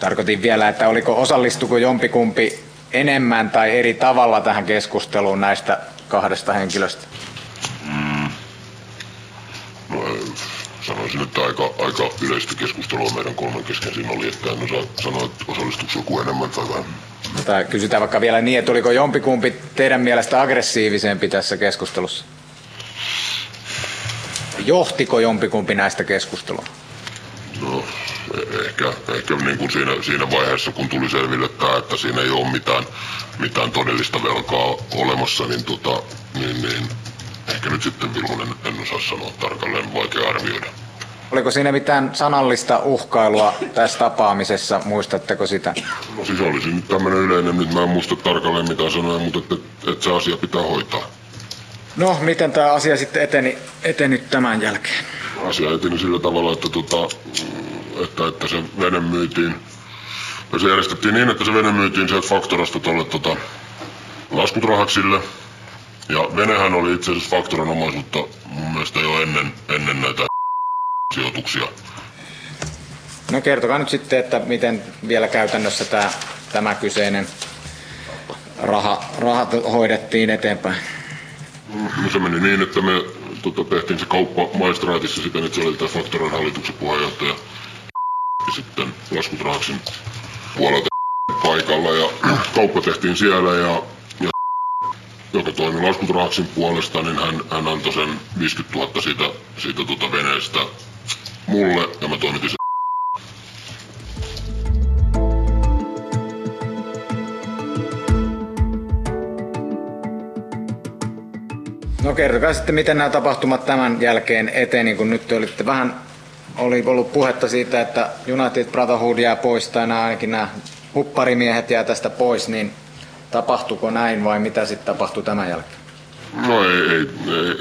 Tarkoitin vielä, että oliko osallistuko jompikumpi enemmän tai eri tavalla tähän keskusteluun näistä kahdesta henkilöstä? Mm. No, sanoisin, että aika, aika yleistä keskustelua meidän kolmen kesken siinä oli, että en osaa sanoa, että osallistuiko joku enemmän tai vähän. Tai kysytään vaikka vielä niin, että oliko jompikumpi teidän mielestä aggressiivisempi tässä keskustelussa? Johtiko jompikumpi näistä keskustelua? No, ehkä, ehkä niin kuin siinä, siinä vaiheessa, kun tuli selville tämä, että siinä ei ole mitään, mitään todellista velkaa olemassa, niin, tota, niin, niin ehkä nyt sitten Vilmonen en osaa sanoa tarkalleen, vaikea arvioida. Oliko siinä mitään sanallista uhkailua tässä tapaamisessa, muistatteko sitä? No siis oli se nyt tämmöinen yleinen, nyt mä en muista tarkalleen mitään sanoja, mutta että et, et se asia pitää hoitaa. No, miten tämä asia sitten eteni, eteni tämän jälkeen? Asia eteni sillä tavalla, että, tota, että, että se vene myytiin, se järjestettiin niin, että se vene myytiin sieltä Faktorasta tuolle tota, laskutrahaksille. Ja venehän oli itse asiassa Faktoran omaisuutta mun mielestä jo ennen, ennen näitä sijoituksia. No kertokaa nyt sitten, että miten vielä käytännössä tämä, tämä kyseinen raha, rahat hoidettiin eteenpäin. No se meni niin, että me tota, tehtiin se kauppa maistraatissa siten, että se oli tämä Faktoran hallituksen puheenjohtaja ja sitten laskutrahaksin puolelta paikalla ja kauppa tehtiin siellä ja, ja joka toimi laskutrahaksin puolesta, niin hän, hän antoi sen viisikymmentätuhatta siitä, siitä tota veneestä mulle ja mä toimitin sen. No kertokaa sitten, miten nämä tapahtumat tämän jälkeen eteni, kun nyt olitte vähän, oli ollut puhetta siitä, että United Brotherhood jää pois, tai nämä, ainakin nämä hupparimiehet jää tästä pois, niin tapahtuuko näin vai mitä sitten tapahtui tämän jälkeen? No ei, ei,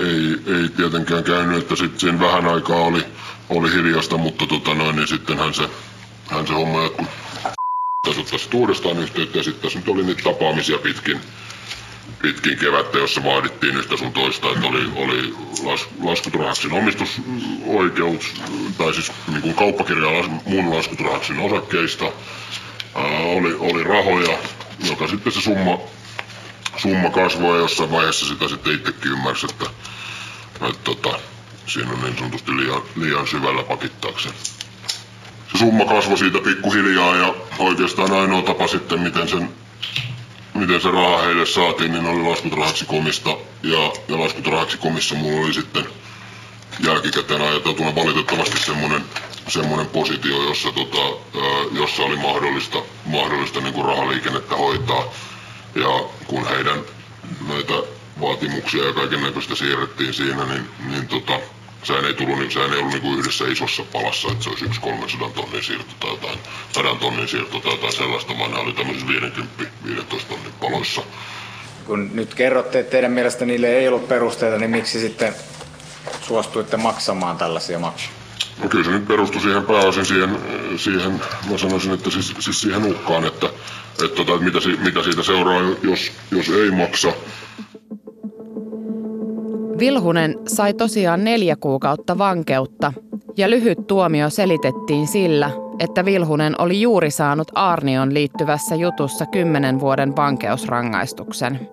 ei, ei tietenkään käynyt, että sitten siinä vähän aikaa oli, oli hiljasta, mutta tota noin, niin sittenhän se, hän se homma jatkui. Tässä ottaisi uudestaan yhteyttä ja sitten tässä nyt oli niitä tapaamisia pitkin. pitkin kevättä, jossa vaadittiin yhtä sun toista, että oli, oli las, laskutrahaksin omistusoikeus, tai siis niin kuin kauppakirja las, mun laskutrahaksin osakkeista, ää, oli, oli rahoja, joka sitten se summa, summa kasvoi ja jossain vaiheessa sitä sitten itsekin ymmärsi, että, että tota, siinä on niin sanotusti liian, liian syvällä pakittaakseen. Se summa kasvoi siitä pikkuhiljaa ja oikeastaan ainoa tapa sitten, miten sen miten se raha heille saatiin, niin oli laskutrahaksikomista ja, ja laskutrahaksikomissa mulla oli sitten jälkikäteen ajateltuna valitettavasti semmoinen, semmoinen positio, jossa, tota, ää, jossa oli mahdollista, mahdollista niin kuin rahaliikennettä hoitaa. Ja kun heidän näitä vaatimuksia ja kaiken näköistä siirrettiin siinä, niin, niin tota, sehän ei, tullut, sehän ei ollut niin kuin yhdessä isossa palassa, että se olisi yksi kolmesataa tonnin siirto tai jotain, sadan tonnin siirto tai jotain sellaista, vaan nämä oli tämmöisissä viidenkymmenen viidentoista tonnin paloissa. Kun nyt kerrotte, että teidän mielestä niille ei ollut perusteita, niin miksi sitten suostuitte maksamaan tällaisia maksuja? No kyllä se nyt perustui siihen pääosin siihen, siihen mä sanoisin, että siis, siis siihen uhkaan, että, että, että mitä, mitä siitä seuraa, jos, jos ei maksa. Vilhunen sai tosiaan neljä kuukautta vankeutta ja lyhyt tuomio selitettiin sillä, että Vilhunen oli juuri saanut Aarnioon liittyvässä jutussa kymmenen vuoden vankeusrangaistuksen.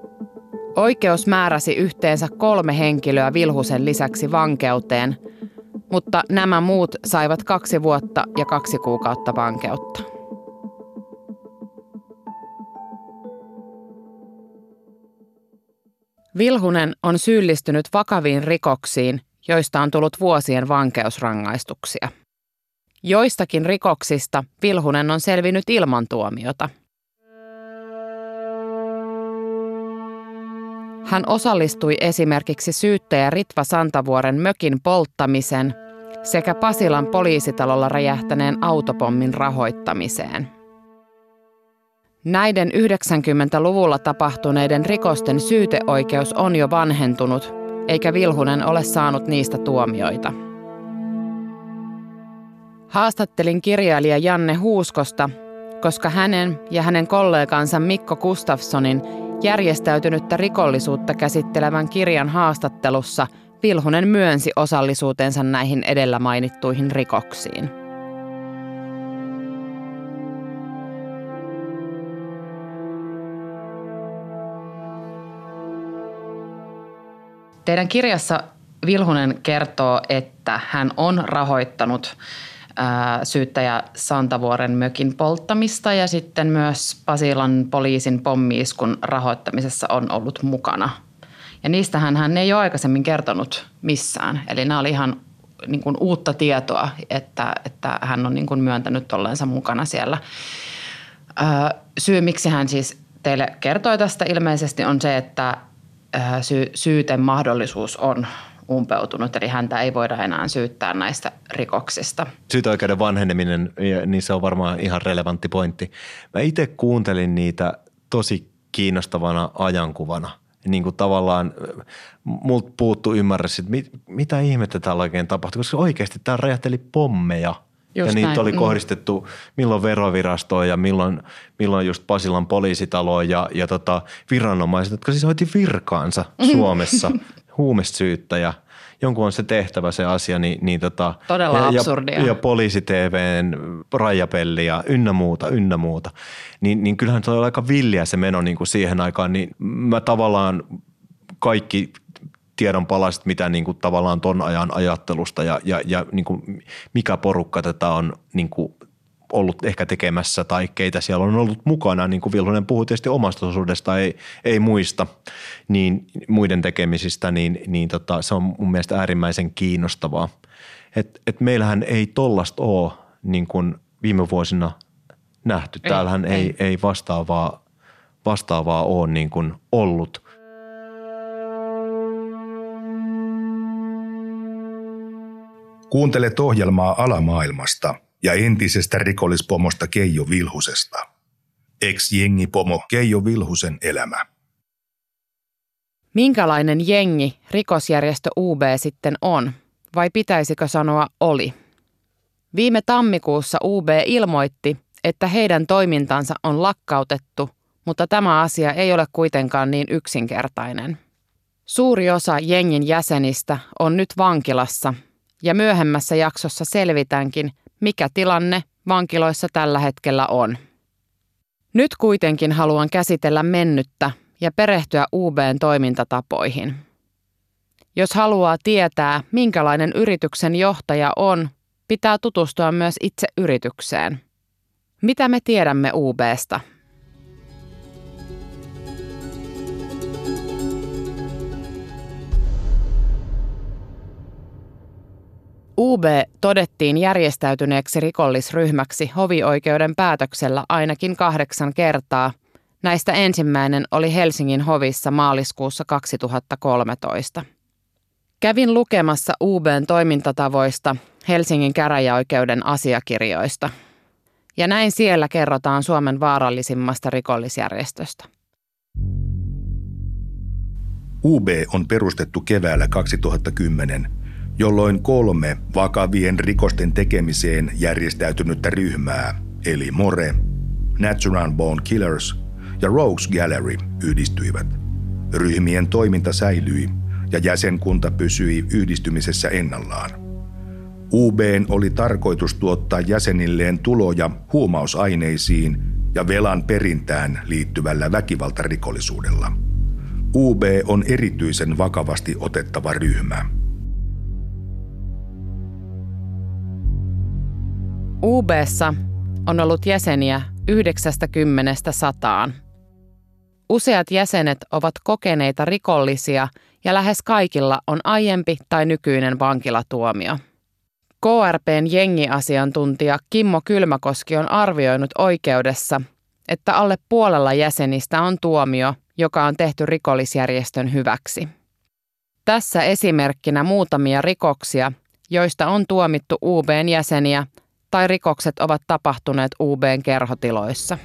Oikeus määräsi yhteensä kolme henkilöä Vilhusen lisäksi vankeuteen, mutta nämä muut saivat kaksi vuotta ja kaksi kuukautta vankeutta. Vilhunen on syyllistynyt vakaviin rikoksiin, joista on tullut vuosien vankeusrangaistuksia. Joistakin rikoksista Vilhunen on selvinnyt ilman tuomiota. Hän osallistui esimerkiksi syyttäjä Ritva Santavuoren mökin polttamisen sekä Pasilan poliisitalolla räjähtäneen autopommin rahoittamiseen. Näiden yhdeksänkymmentäluvulla tapahtuneiden rikosten syyteoikeus on jo vanhentunut, eikä Vilhunen ole saanut niistä tuomioita. Haastattelin kirjailija Janne Huuskosta, koska hänen ja hänen kollegansa Mikko Gustafssonin järjestäytynyttä rikollisuutta käsittelevän kirjan haastattelussa Vilhunen myönsi osallisuutensa näihin edellä mainittuihin rikoksiin. Teidän kirjassa Vilhunen kertoo, että hän on rahoittanut ää, syyttäjä Santavuoren mökin polttamista ja sitten myös Pasilan poliisin pommi-iskun rahoittamisessa on ollut mukana. Ja niistähän hän ei ole aikaisemmin kertonut missään. Eli nämä oli ihan niin kuin uutta tietoa, että, että hän on niin kuin myöntänyt olleensa mukana siellä. Ää, syy, miksi hän siis teille kertoi tästä ilmeisesti, on se, että ää, sy- syyten mahdollisuus on umpeutunut, eli häntä ei voida enää syyttää näistä rikoksista. Syyteoikeuden vanheneminen, niin se on varmaan ihan relevantti pointti. Mä itse kuuntelin niitä tosi kiinnostavana ajankuvana. Niin kuin tavallaan multa puuttuu ymmärrys, että mit, mitä ihmettä täällä oikein tapahtui, koska oikeasti täällä räjähteli pommeja. Just ja niitä näin. Oli kohdistettu milloin verovirastoon ja milloin, milloin just Pasilan poliisitaloon ja, ja tota viranomaiset, jotka siis hoiti virkaansa Suomessa. Huumesyyttäjä, jonkun on se tehtävä se asia, niin, niin tota, todella ja, absurdia. Ja, ja poliisi-tv:n rajapelli ja ynnä muuta, ynnä muuta. Niin, niin kyllähän se oli aika villiä se meno niin kuin siihen aikaan, niin mä tavallaan kaikki tiedon palaset, mitä niin kuin tavallaan ton ajan ajattelusta ja, ja, ja niin kuin mikä porukka tätä on niin kuin ollut ehkä tekemässä tai keitä siellä on ollut mukana, niin kuin Vilhunen puhui tietysti omasta osuudesta, ei, ei muista niin muiden tekemisistä, niin, niin tota, se on mun mielestä äärimmäisen kiinnostavaa. Et, et meillähän ei tollasta ole niin kuin viime vuosina nähty. Täällähän ei, ei, ei vastaavaa, vastaavaa ole niin kuin ollut. Kuuntele ohjelmaa Alamaailmasta ja entisestä rikollispomosta Keijo Vilhusesta. Ex-jengipomo Keijo Vilhusen elämä. Minkälainen jengi rikosjärjestö U B sitten on? Vai pitäisikö sanoa oli? Viime tammikuussa U B ilmoitti, että heidän toimintansa on lakkautettu, mutta tämä asia ei ole kuitenkaan niin yksinkertainen. Suuri osa jengin jäsenistä on nyt vankilassa ja myöhemmässä jaksossa selvitänkin, mikä tilanne vankiloissa tällä hetkellä on. Nyt kuitenkin haluan käsitellä mennyttä ja perehtyä U B:n toimintatapoihin. Jos haluaa tietää, minkälainen yrityksen johtaja on, pitää tutustua myös itse yritykseen. Mitä me tiedämme U B:sta? U B todettiin järjestäytyneeksi rikollisryhmäksi hovioikeuden päätöksellä ainakin kahdeksan kertaa. Näistä ensimmäinen oli Helsingin hovissa maaliskuussa kaksituhattakolmetoista. Kävin lukemassa U B:n toimintatavoista Helsingin käräjäoikeuden asiakirjoista. Ja näin siellä kerrotaan Suomen vaarallisimmasta rikollisjärjestöstä. U B on perustettu keväällä kaksituhattakymmenen. Jolloin kolme vakavien rikosten tekemiseen järjestäytynyttä ryhmää, eli More, Natural Born Killers ja Rogues Gallery yhdistyivät. Ryhmien toiminta säilyi ja jäsenkunta pysyi yhdistymisessä ennallaan. U B:n oli tarkoitus tuottaa jäsenilleen tuloja huumausaineisiin ja velan perintään liittyvällä väkivaltarikollisuudella. U B on erityisen vakavasti otettava ryhmä. U B:ssa on ollut jäseniä yhdeksästäkymmenestä sataan. Useat jäsenet ovat kokeneita rikollisia ja lähes kaikilla on aiempi tai nykyinen vankilatuomio. K R P:n jengiasiantuntija Kimmo Kylmäkoski on arvioinut oikeudessa, että alle puolella jäsenistä on tuomio, joka on tehty rikollisjärjestön hyväksi. Tässä esimerkkinä muutamia rikoksia, joista on tuomittu U B:n jäseniä, tai rikokset ovat tapahtuneet U B:n kerhotiloissa.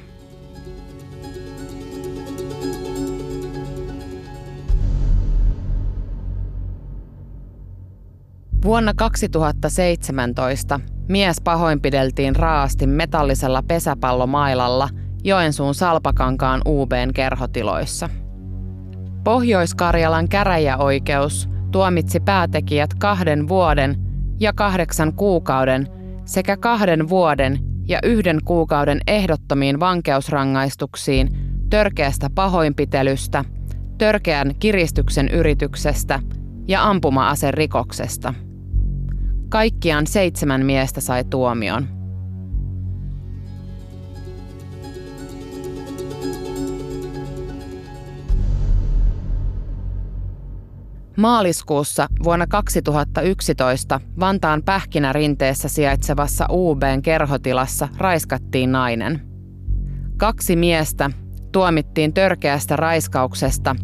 Vuonna kaksituhattaseitsemäntoista mies pahoinpideltiin raa'asti metallisella pesäpallomailalla Joensuun Salpakankaan U B:n kerhotiloissa. Pohjois-Karjalan käräjäoikeus tuomitsi päätekijät kahden vuoden ja kahdeksan kuukauden sekä kahden vuoden ja yhden kuukauden ehdottomiin vankeusrangaistuksiin törkeästä pahoinpitelystä, törkeän kiristyksen yrityksestä ja ampuma-aserikoksesta. Kaikkiaan seitsemän miestä sai tuomion. Maaliskuussa vuonna kaksituhattayksitoista Vantaan Pähkinärinteessä sijaitsevassa U B:n kerhotilassa raiskattiin nainen. Kaksi miestä tuomittiin törkeästä raiskauksesta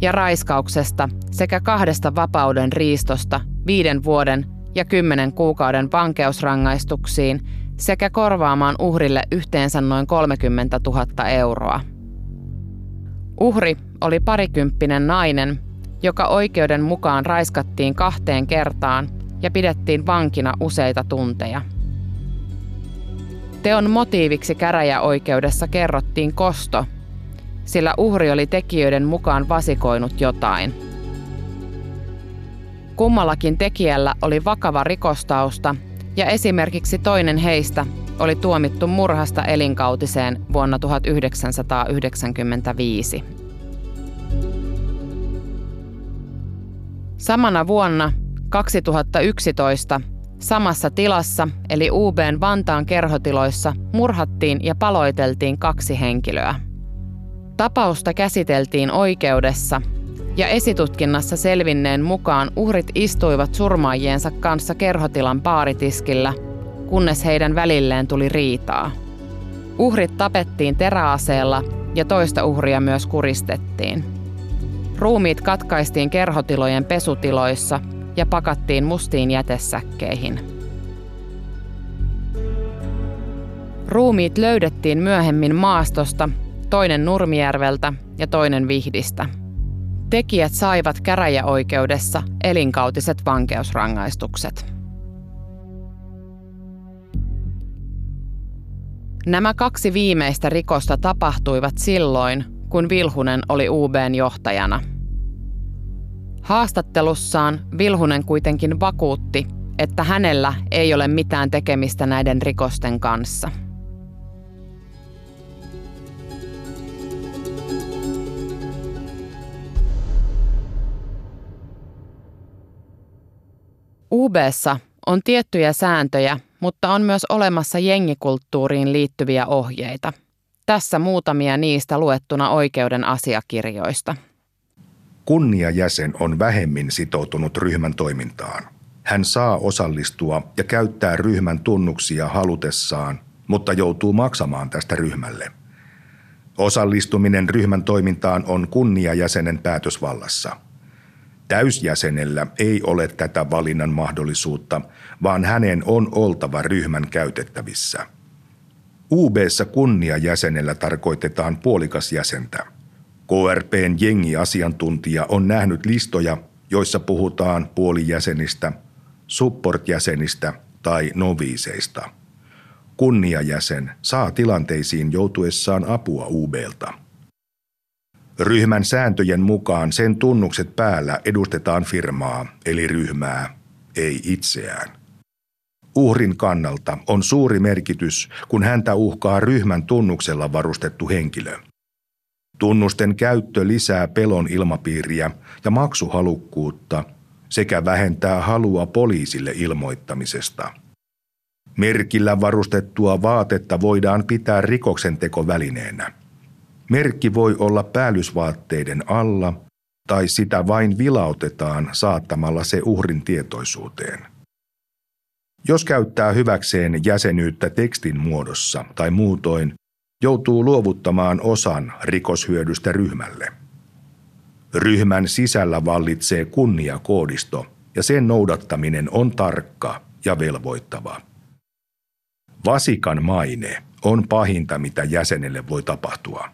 ja raiskauksesta sekä kahdesta vapauden riistosta viiden vuoden ja kymmenen kuukauden vankeusrangaistuksiin sekä korvaamaan uhrille yhteensä noin kolmekymmentätuhatta euroa. Uhri oli parikymppinen nainen, joka oikeuden mukaan raiskattiin kahteen kertaan ja pidettiin vankina useita tunteja. Teon motiiviksi käräjäoikeudessa kerrottiin kosto, sillä uhri oli tekijöiden mukaan vasikoinut jotain. Kummallakin tekijällä oli vakava rikostausta ja esimerkiksi toinen heistä oli tuomittu murhasta elinkautiseen vuonna tuhatyhdeksänsataayhdeksänkymmentäviisi. Samana vuonna kaksituhattayksitoista samassa tilassa eli U B:n Vantaan kerhotiloissa murhattiin ja paloiteltiin kaksi henkilöä. Tapausta käsiteltiin oikeudessa ja esitutkinnassa selvinneen mukaan uhrit istuivat surmaajiensa kanssa kerhotilan baaritiskillä, kunnes heidän välilleen tuli riitaa. Uhrit tapettiin teräaseella ja toista uhria myös kuristettiin. Ruumiit katkaistiin kerhotilojen pesutiloissa ja pakattiin mustiin jätesäkkeihin. Ruumiit löydettiin myöhemmin maastosta, toinen Nurmijärveltä ja toinen Vihdistä. Tekijät saivat käräjäoikeudessa elinkautiset vankeusrangaistukset. Nämä kaksi viimeistä rikosta tapahtuivat silloin, kun Vilhunen oli U B:n johtajana. Haastattelussaan Vilhunen kuitenkin vakuutti, että hänellä ei ole mitään tekemistä näiden rikosten kanssa. U B:ssa on tiettyjä sääntöjä, mutta on myös olemassa jengikulttuuriin liittyviä ohjeita. Tässä muutamia niistä luettuna oikeuden asiakirjoista. Kunniajäsen on vähemmin sitoutunut ryhmän toimintaan. Hän saa osallistua ja käyttää ryhmän tunnuksia halutessaan, mutta joutuu maksamaan tästä ryhmälle. Osallistuminen ryhmän toimintaan on kunniajäsenen päätösvallassa. Täysjäsenellä ei ole tätä valinnan mahdollisuutta, vaan hänen on oltava ryhmän käytettävissä. U B:ssä kunniajäsenellä tarkoitetaan puolikasjäsentä. K R P:n jengiasiantuntija on nähnyt listoja, joissa puhutaan puolijäsenistä, supportjäsenistä tai noviiseista. Kunniajäsen saa tilanteisiin joutuessaan apua U B:lta. Ryhmän sääntöjen mukaan sen tunnukset päällä edustetaan firmaa, eli ryhmää, ei itseään. Uhrin kannalta on suuri merkitys, kun häntä uhkaa ryhmän tunnuksella varustettu henkilö. Tunnusten käyttö lisää pelon ilmapiiriä ja maksuhalukkuutta sekä vähentää halua poliisille ilmoittamisesta. Merkillä varustettua vaatetta voidaan pitää rikoksentekovälineenä. Merkki voi olla päällysvaatteiden alla tai sitä vain vilautetaan saattamalla se uhrin tietoisuuteen. Jos käyttää hyväkseen jäsenyyttä tekstin muodossa tai muutoin, joutuu luovuttamaan osan rikoshyödystä ryhmälle. Ryhmän sisällä vallitsee kunniakoodisto ja sen noudattaminen on tarkka ja velvoittava. Vasikan maine on pahinta, mitä jäsenelle voi tapahtua.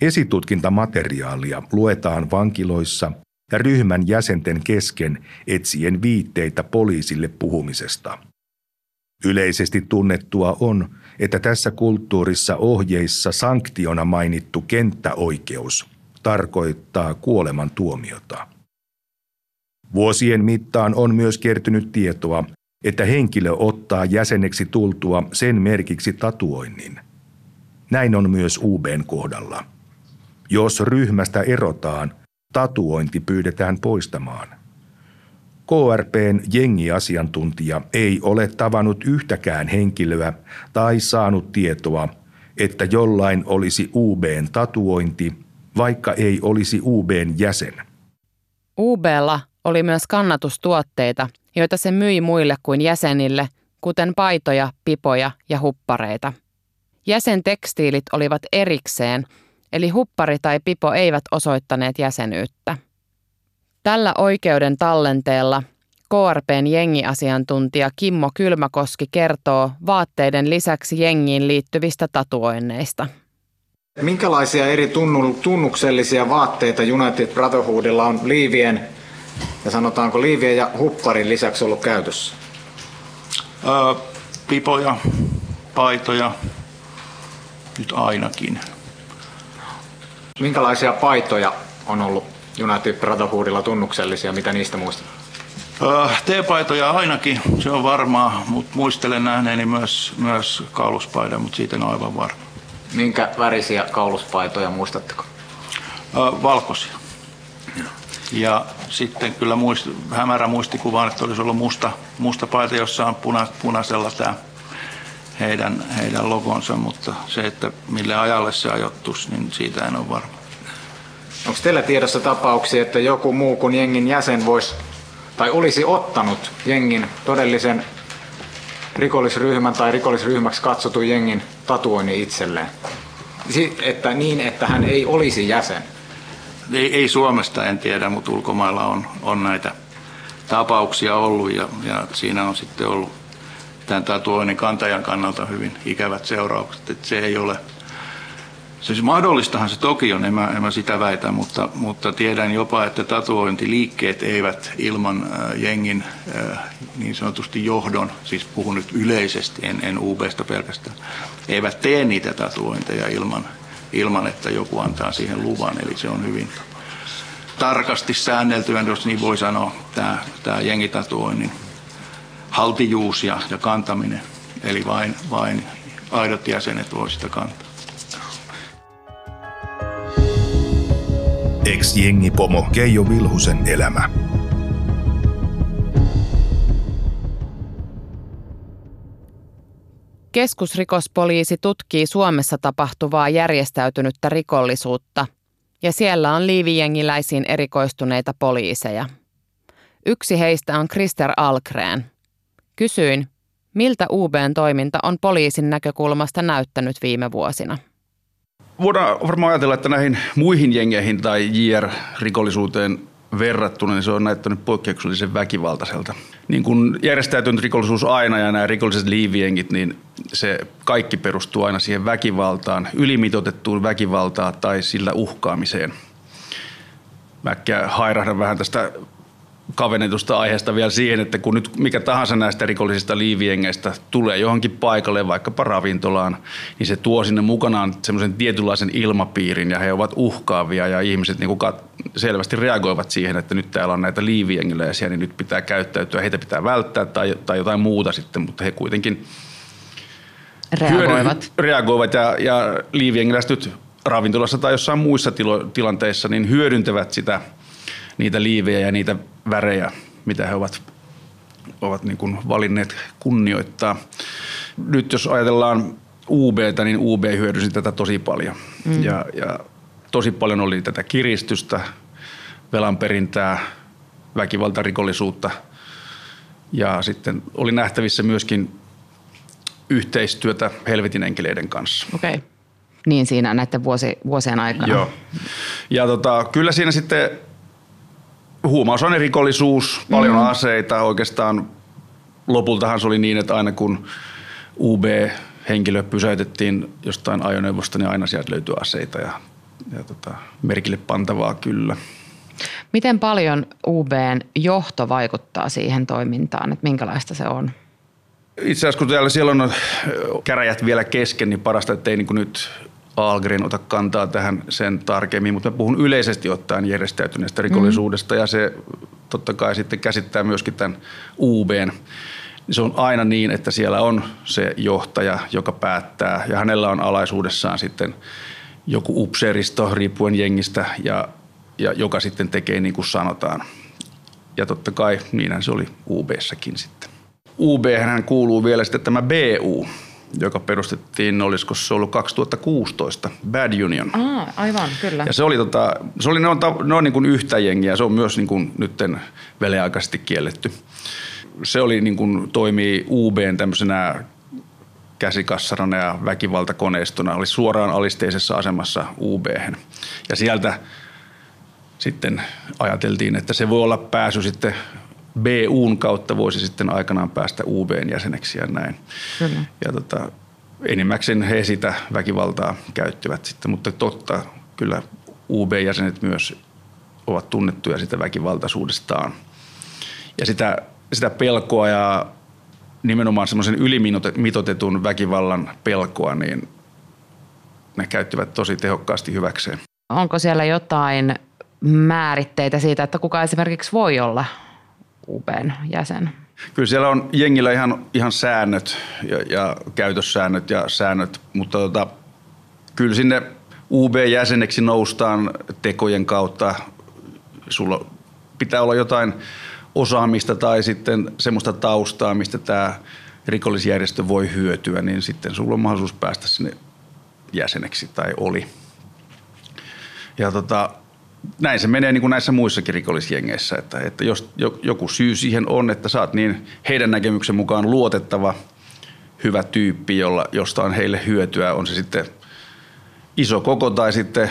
Esitutkintamateriaalia luetaan vankiloissa ja ryhmän jäsenten kesken etsien viitteitä poliisille puhumisesta. Yleisesti tunnettua on, että tässä kulttuurissa ohjeissa sanktiona mainittu kenttäoikeus tarkoittaa kuolemantuomiota. Vuosien mittaan on myös kertynyt tietoa, että henkilö ottaa jäseneksi tultua sen merkiksi tatuoinnin. Näin on myös U B:n kohdalla. Jos ryhmästä erotaan, tatuointi pyydetään poistamaan. K R P:n jengiasiantuntija ei ole tavannut yhtäkään henkilöä tai saanut tietoa, että jollain olisi U B:n tatuointi, vaikka ei olisi U B:n jäsen. U B:lla oli myös kannatustuotteita, joita se myi muille kuin jäsenille, kuten paitoja, pipoja ja huppareita. Jäsentekstiilit olivat erikseen, eli huppari tai pipo eivät osoittaneet jäsenyyttä. Tällä oikeuden tallenteella K R P:n jengiasiantuntija Kimmo Kylmäkoski kertoo vaatteiden lisäksi jengiin liittyvistä tatuoinneista. Minkälaisia eri tunnuksellisia vaatteita United Brotherhoodilla on liivien ja sanotaanko liivien ja hupparin lisäksi ollut käytössä? Öö, pipoja, paitoja, nyt ainakin. Minkälaisia paitoja on ollut United Brotherhoodilla tunnuksellisia, mitä niistä muistat? Öö, T-paitoja ainakin, se on varmaa, mutta muistelen nähneeni myös, myös kauluspaidan, mutta siitä on aivan varma. Minkä värisiä kauluspaitoja muistatteko? Öö, valkoisia. Ja sitten kyllä muist, hämärä muistikuva, että olisi ollut musta, musta paita, jossa on puna, punaisella tämä heidän, heidän logonsa, mutta se, että mille ajalle se ajoittuisi, niin siitä en ole varma. Onko teillä tiedossa tapauksia, että joku muu kuin jengin jäsen voisi tai olisi ottanut jengin todellisen rikollisryhmän tai rikollisryhmäksi katsotun jengin tatuoinnin itselleen? Si- että niin, että hän ei olisi jäsen. Ei, ei Suomesta en tiedä, mutta ulkomailla on, on näitä tapauksia ollut ja, ja siinä on sitten ollut tämän tatuoinnin kantajan kannalta hyvin ikävät seuraukset. Että se ei ole, siis mahdollistahan se toki on, en mä, en mä sitä väitä, mutta, mutta tiedän jopa, että tatuointiliikkeet eivät ilman äh, jengin äh, niin sanotusti johdon, siis puhun nyt yleisesti, en, en U B:sta pelkästään, eivät tee niitä tatuointeja ilman ilman, että joku antaa siihen luvan. Eli se on hyvin tarkasti säänneltyä, jos niin voi sanoa, tämä, tämä jengitatuoinnin haltijuus ja, ja kantaminen. Eli vain, vain aidot jäsenet voi sitä kantaa. Ex-jengipomo Keijo Vilhusen elämä. Keskusrikospoliisi tutkii Suomessa tapahtuvaa järjestäytynyttä rikollisuutta, ja siellä on liivijengiläisiin erikoistuneita poliiseja. Yksi heistä on Christer Algren. Kysyin, miltä U B:n toiminta on poliisin näkökulmasta näyttänyt viime vuosina. Voidaan varmaan ajatella, että näihin muihin jengeihin tai J R-rikollisuuteen verrattuna, niin se on näyttänyt poikkeuksellisen väkivaltaiselta. Niin kun järjestäytynyt rikollisuus aina ja nämä rikolliset liivijengit, niin se kaikki perustuu aina siihen väkivaltaan, ylimitoitettuun väkivaltaan tai sillä uhkaamiseen. Mä hairahdan vähän tästä kavennetusta aiheesta vielä siihen, että kun nyt mikä tahansa näistä rikollisista liivijengeistä tulee johonkin paikalle, vaikkapa ravintolaan, niin se tuo sinne mukanaan semmoisen tietynlaisen ilmapiirin ja he ovat uhkaavia ja ihmiset niin kuin selvästi reagoivat siihen, että nyt täällä on näitä liivijengiläisiä, niin nyt pitää käyttäytyä, heitä pitää välttää tai, tai jotain muuta sitten, mutta he kuitenkin reagoivat, reagoivat ja, ja liivijengiläiset nyt ravintolassa tai jossain muissa tilo, tilanteissa niin hyödyntävät sitä niitä liivejä ja niitä värejä, mitä he ovat, ovat niin kuin valinneet kunnioittaa. Nyt jos ajatellaan U B:tä, niin U B hyödysi tätä tosi paljon. Mm. Ja, ja tosi paljon oli tätä kiristystä, velanperintää, väkivaltarikollisuutta. Ja sitten oli nähtävissä myöskin yhteistyötä helvetin enkeleiden kanssa. Okay. Niin siinä näiden vuosi, vuosien aikana. Joo. Ja tota, kyllä siinä sitten huumausainerikollisuus, paljon mm. aseita. Oikeastaan lopultahan se oli niin, että aina kun U B-henkilö pysäytettiin jostain ajoneuvosta, niin aina sieltä löytyi aseita ja, ja tota, merkille pantavaa kyllä. Miten paljon U B:n johto vaikuttaa siihen toimintaan, että minkälaista se on? Itse asiassa kun täällä siellä on käräjät vielä kesken, niin parasta, että ei niin kuin nyt Algren ota kantaa tähän sen tarkemmin, mutta mä puhun yleisesti ottaen järjestäytyneestä rikollisuudesta mm. ja se totta kai sitten käsittää myöskin tämän U B:n. Se on aina niin, että siellä on se johtaja, joka päättää ja hänellä on alaisuudessaan sitten joku upseeristo riippuen jengistä ja ja joka sitten tekee niin kuin sanotaan. Ja totta kai niinhän se oli U B:ssäkin sitten. U B:hän kuuluu vielä sitten tämä B U, joka perustettiin, olisiko se ollut kaksituhattakuusitoista, Bad Union. Aa, aivan, kyllä. Ja se oli, tota, se oli ne on, ne on niin kuin yhtä jengiä, se on myös niin kuin nytten väliaikaisesti kielletty. Se oli niin kuin toimii U B:n tämmöisenä käsikassarana ja väkivaltakoneistona, oli suoraan alisteisessa asemassa U B:hen. Ja sieltä sitten ajateltiin, että se voi olla pääsy sitten B U:n kautta, voisi sitten aikanaan päästä U B:n jäseneksi ja näin. Kyllä. Ja tota, enimmäkseen he sitä väkivaltaa käyttivät sitten, mutta totta, kyllä U B:n jäsenet myös ovat tunnettuja sitä väkivaltaisuudestaan. Ja sitä, sitä pelkoa ja nimenomaan semmoisen ylimitoitetun väkivallan pelkoa, niin ne käyttivät tosi tehokkaasti hyväkseen. Onko siellä jotain määritteitä siitä, että kuka esimerkiksi voi olla U B:n jäsen? Kyllä siellä on jengillä ihan, ihan säännöt ja, ja käytössäännöt ja säännöt, mutta tota, kyllä sinne U B-jäseneksi noustaan tekojen kautta. Sulla pitää olla jotain osaamista tai sitten semmoista taustaa, mistä tämä rikollisjärjestö voi hyötyä, niin sitten sulla on mahdollisuus päästä sinne jäseneksi tai oli. Ja tota, näin se menee niin kuin näissä muissakin rikollisjengeissä, että, että jos joku syy siihen on, että sä oot niin heidän näkemyksen mukaan luotettava, hyvä tyyppi, jolla, josta on heille hyötyä, on se sitten iso koko tai sitten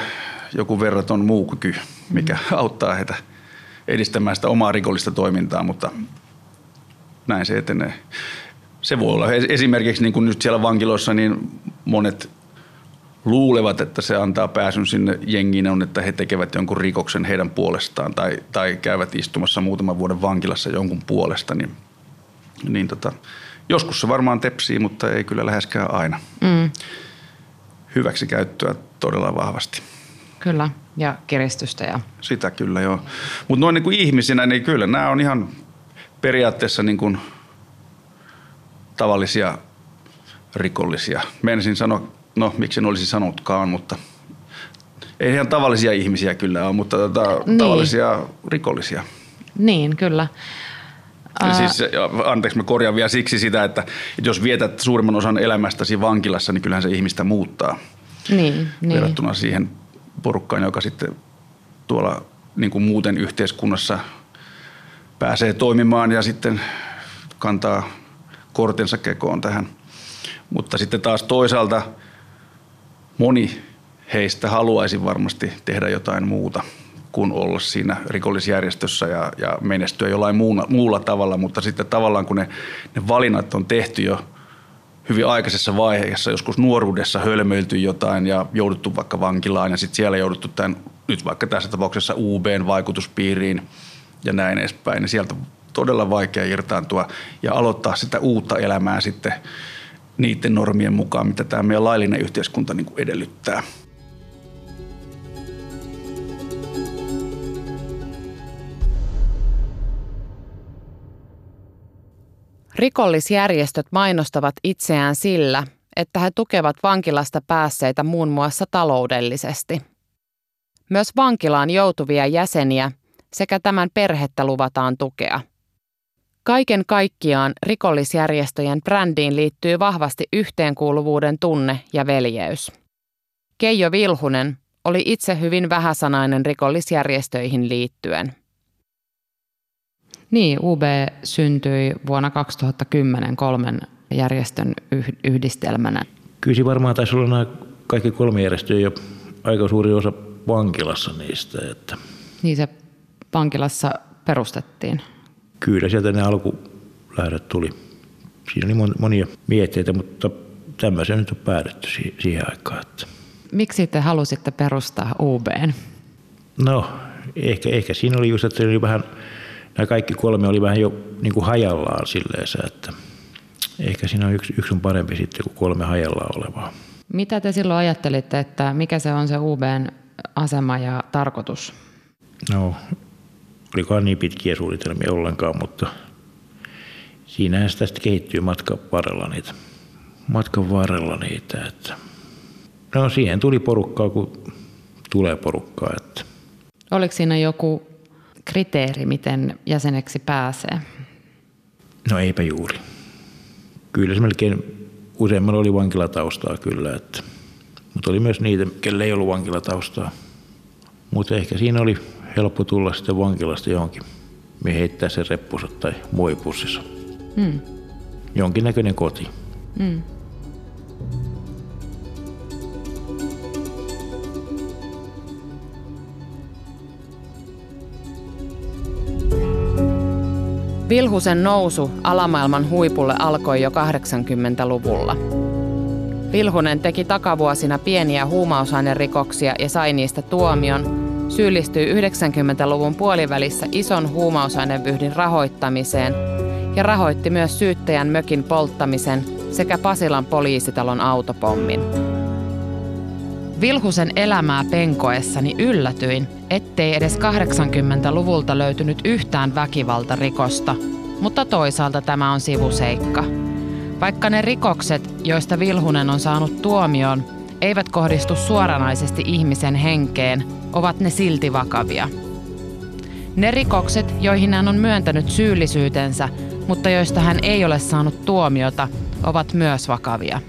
joku verraton muu kyky, mikä auttaa heitä edistämään sitä omaa rikollista toimintaa, mutta näin se etenee. Se voi olla esimerkiksi niin kuin nyt siellä vankiloissa, niin monet luulevat, että se antaa pääsyn sinne jengiin, on, että he tekevät jonkun rikoksen heidän puolestaan tai, tai käyvät istumassa muutaman vuoden vankilassa jonkun puolesta. Niin, niin tota, joskus se varmaan tepsii, mutta ei kyllä läheskään aina. Mm. Hyväksi käyttöä todella vahvasti. Kyllä, ja kiristystä. Ja. Sitä kyllä, joo. Mutta noin niin kuin ihmisinä, niin kyllä nämä on ihan periaatteessa niin kuin tavallisia rikollisia. Mä ensin sano, no miksi en olisi sanotkaan, mutta ei ihan tavallisia ihmisiä kyllä ole, mutta tota, niin. Tavallisia rikollisia. Niin, kyllä. Ää... Siis, anteeksi, mä korjaan vielä siksi sitä, että jos vietät suurimman osan elämästäsi vankilassa, niin kyllähän se ihmistä muuttaa. Niin, verrattuna niin. Siihen porukkaan, joka sitten tuolla niin kuin muuten yhteiskunnassa pääsee toimimaan ja sitten kantaa kortensa kekoon tähän. Mutta sitten taas toisaalta moni heistä haluaisi varmasti tehdä jotain muuta kuin olla siinä rikollisjärjestössä ja, ja menestyä jollain muulla, muulla tavalla, mutta sitten tavallaan kun ne, ne valinnat on tehty jo hyvin aikaisessa vaiheessa, joskus nuoruudessa hölmöilty jotain ja jouduttu vaikka vankilaan ja sitten siellä jouduttu tämän, nyt vaikka tässä tapauksessa U B:n vaikutuspiiriin ja näin edespäin, niin sieltä on todella vaikea irtaantua ja aloittaa sitä uutta elämää sitten niiden normien mukaan, mitä tämä meidän laillinen yhteiskunta niin kuin edellyttää. Rikollisjärjestöt mainostavat itseään sillä, että he tukevat vankilasta päässeitä muun muassa taloudellisesti. Myös vankilaan joutuvia jäseniä sekä tämän perhettä luvataan tukea. Kaiken kaikkiaan rikollisjärjestöjen brändiin liittyy vahvasti yhteenkuuluvuuden tunne ja veljeys. Keijo Vilhunen oli itse hyvin vähäsanainen rikollisjärjestöihin liittyen. Niin, U B syntyi vuonna kaksituhattakymmenen kolmen järjestön yhdistelmänä. Kyllä se varmaan taisi olla nämä kaikki kolme järjestöä ja aika suuri osa vankilassa niistä. Että. Niin se vankilassa perustettiin. Kyllä sieltä ne alkulähdöt tuli. Siinä oli monia mietteitä, mutta tämmöiseen nyt on päädytty siihen aikaan. Että. Miksi te halusitte perustaa U B:n? No, ehkä, ehkä siinä oli just, että oli vähän... Nämä kaikki kolme oli vähän jo niin kuin hajallaan silleensä, että ehkä siinä on yksi, yksi on parempi sitten kuin kolme hajallaan olevaa. Mitä te silloin ajattelitte, että mikä se on se U B:n asema ja tarkoitus? No, olikohan niin pitkiä suunnitelmia ollenkaan, mutta siinähän sitä sitten kehittyy matkan varrella niitä. Matkan varrella niitä, että no siihen tuli porukkaa, kun tulee porukkaa, että Oliko siinä joku kriteeri, miten jäseneksi pääsee? No eipä juuri. Kyllä se melkein useimmilla oli vankilataustaa kyllä, että, mutta oli myös niitä, kelle ei ollut vankilataustaa. Mutta ehkä siinä oli helppo tulla sitten vankilasta johonkin, mihin heittää sen reppussa tai muovipussissa. Mm. Jonkinnäköinen koti. Mm. Vilhusen nousu alamaailman huipulle alkoi jo kahdeksankymmentäluvulla. Vilhunen teki takavuosina pieniä huumausainerikoksia ja sai niistä tuomion, syyllistyi yhdeksänkymmentäluvun puolivälissä ison huumausainevyhdin rahoittamiseen ja rahoitti myös syyttäjän mökin polttamisen sekä Pasilan poliisitalon autopommin. Vilhusen elämää penkoessani yllätyin, ettei edes kahdeksankymmentäluvulta löytynyt yhtään väkivaltarikosta, mutta toisaalta tämä on sivuseikka. Vaikka ne rikokset, joista Vilhunen on saanut tuomion, eivät kohdistu suoranaisesti ihmisen henkeen, ovat ne silti vakavia. Ne rikokset, joihin hän on myöntänyt syyllisyytensä, mutta joista hän ei ole saanut tuomiota, ovat myös vakavia.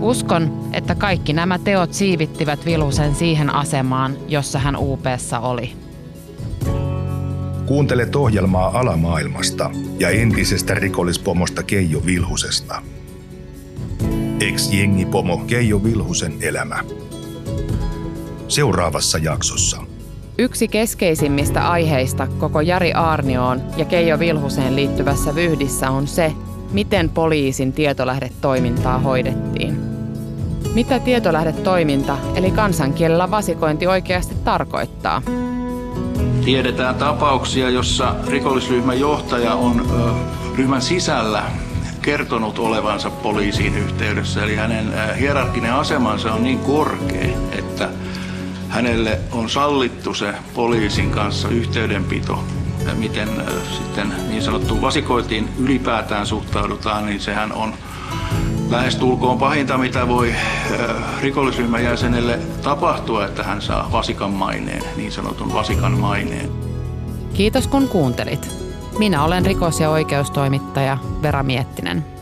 Uskon, että kaikki nämä teot siivittivät Vilhusen siihen asemaan, jossa hän U P:ssa oli. Kuuntelet ohjelmaa alamaailmasta ja entisestä rikollispomosta Keijo Vilhusesta. Ex-jengipomo Keijo Vilhusen elämä. Seuraavassa jaksossa. Yksi keskeisimmistä aiheista koko Jari Aarnioon ja Keijo Vilhuseen liittyvässä vyhdissä on se, miten poliisin tietolähdetoimintaa hoidettiin. Mitä tietolähdetoiminta eli kansankielellä vasikointi oikeasti tarkoittaa? Tiedetään tapauksia, jossa rikollisryhmän johtaja on ö, ryhmän sisällä kertonut olevansa poliisiin yhteydessä. Eli hänen ö, hierarkkinen asemansa on niin korkea, että hänelle on sallittu se poliisin kanssa yhteydenpito. Miten sitten niin sanottuun vasikointiin ylipäätään suhtaudutaan, niin sehän on lähestulkoon pahinta, mitä voi rikollisryhmän jäsenelle tapahtua, että hän saa vasikan maineen, niin sanotun vasikan maineen. Kiitos kun kuuntelit. Minä olen rikos- ja oikeustoimittaja Vera Miettinen.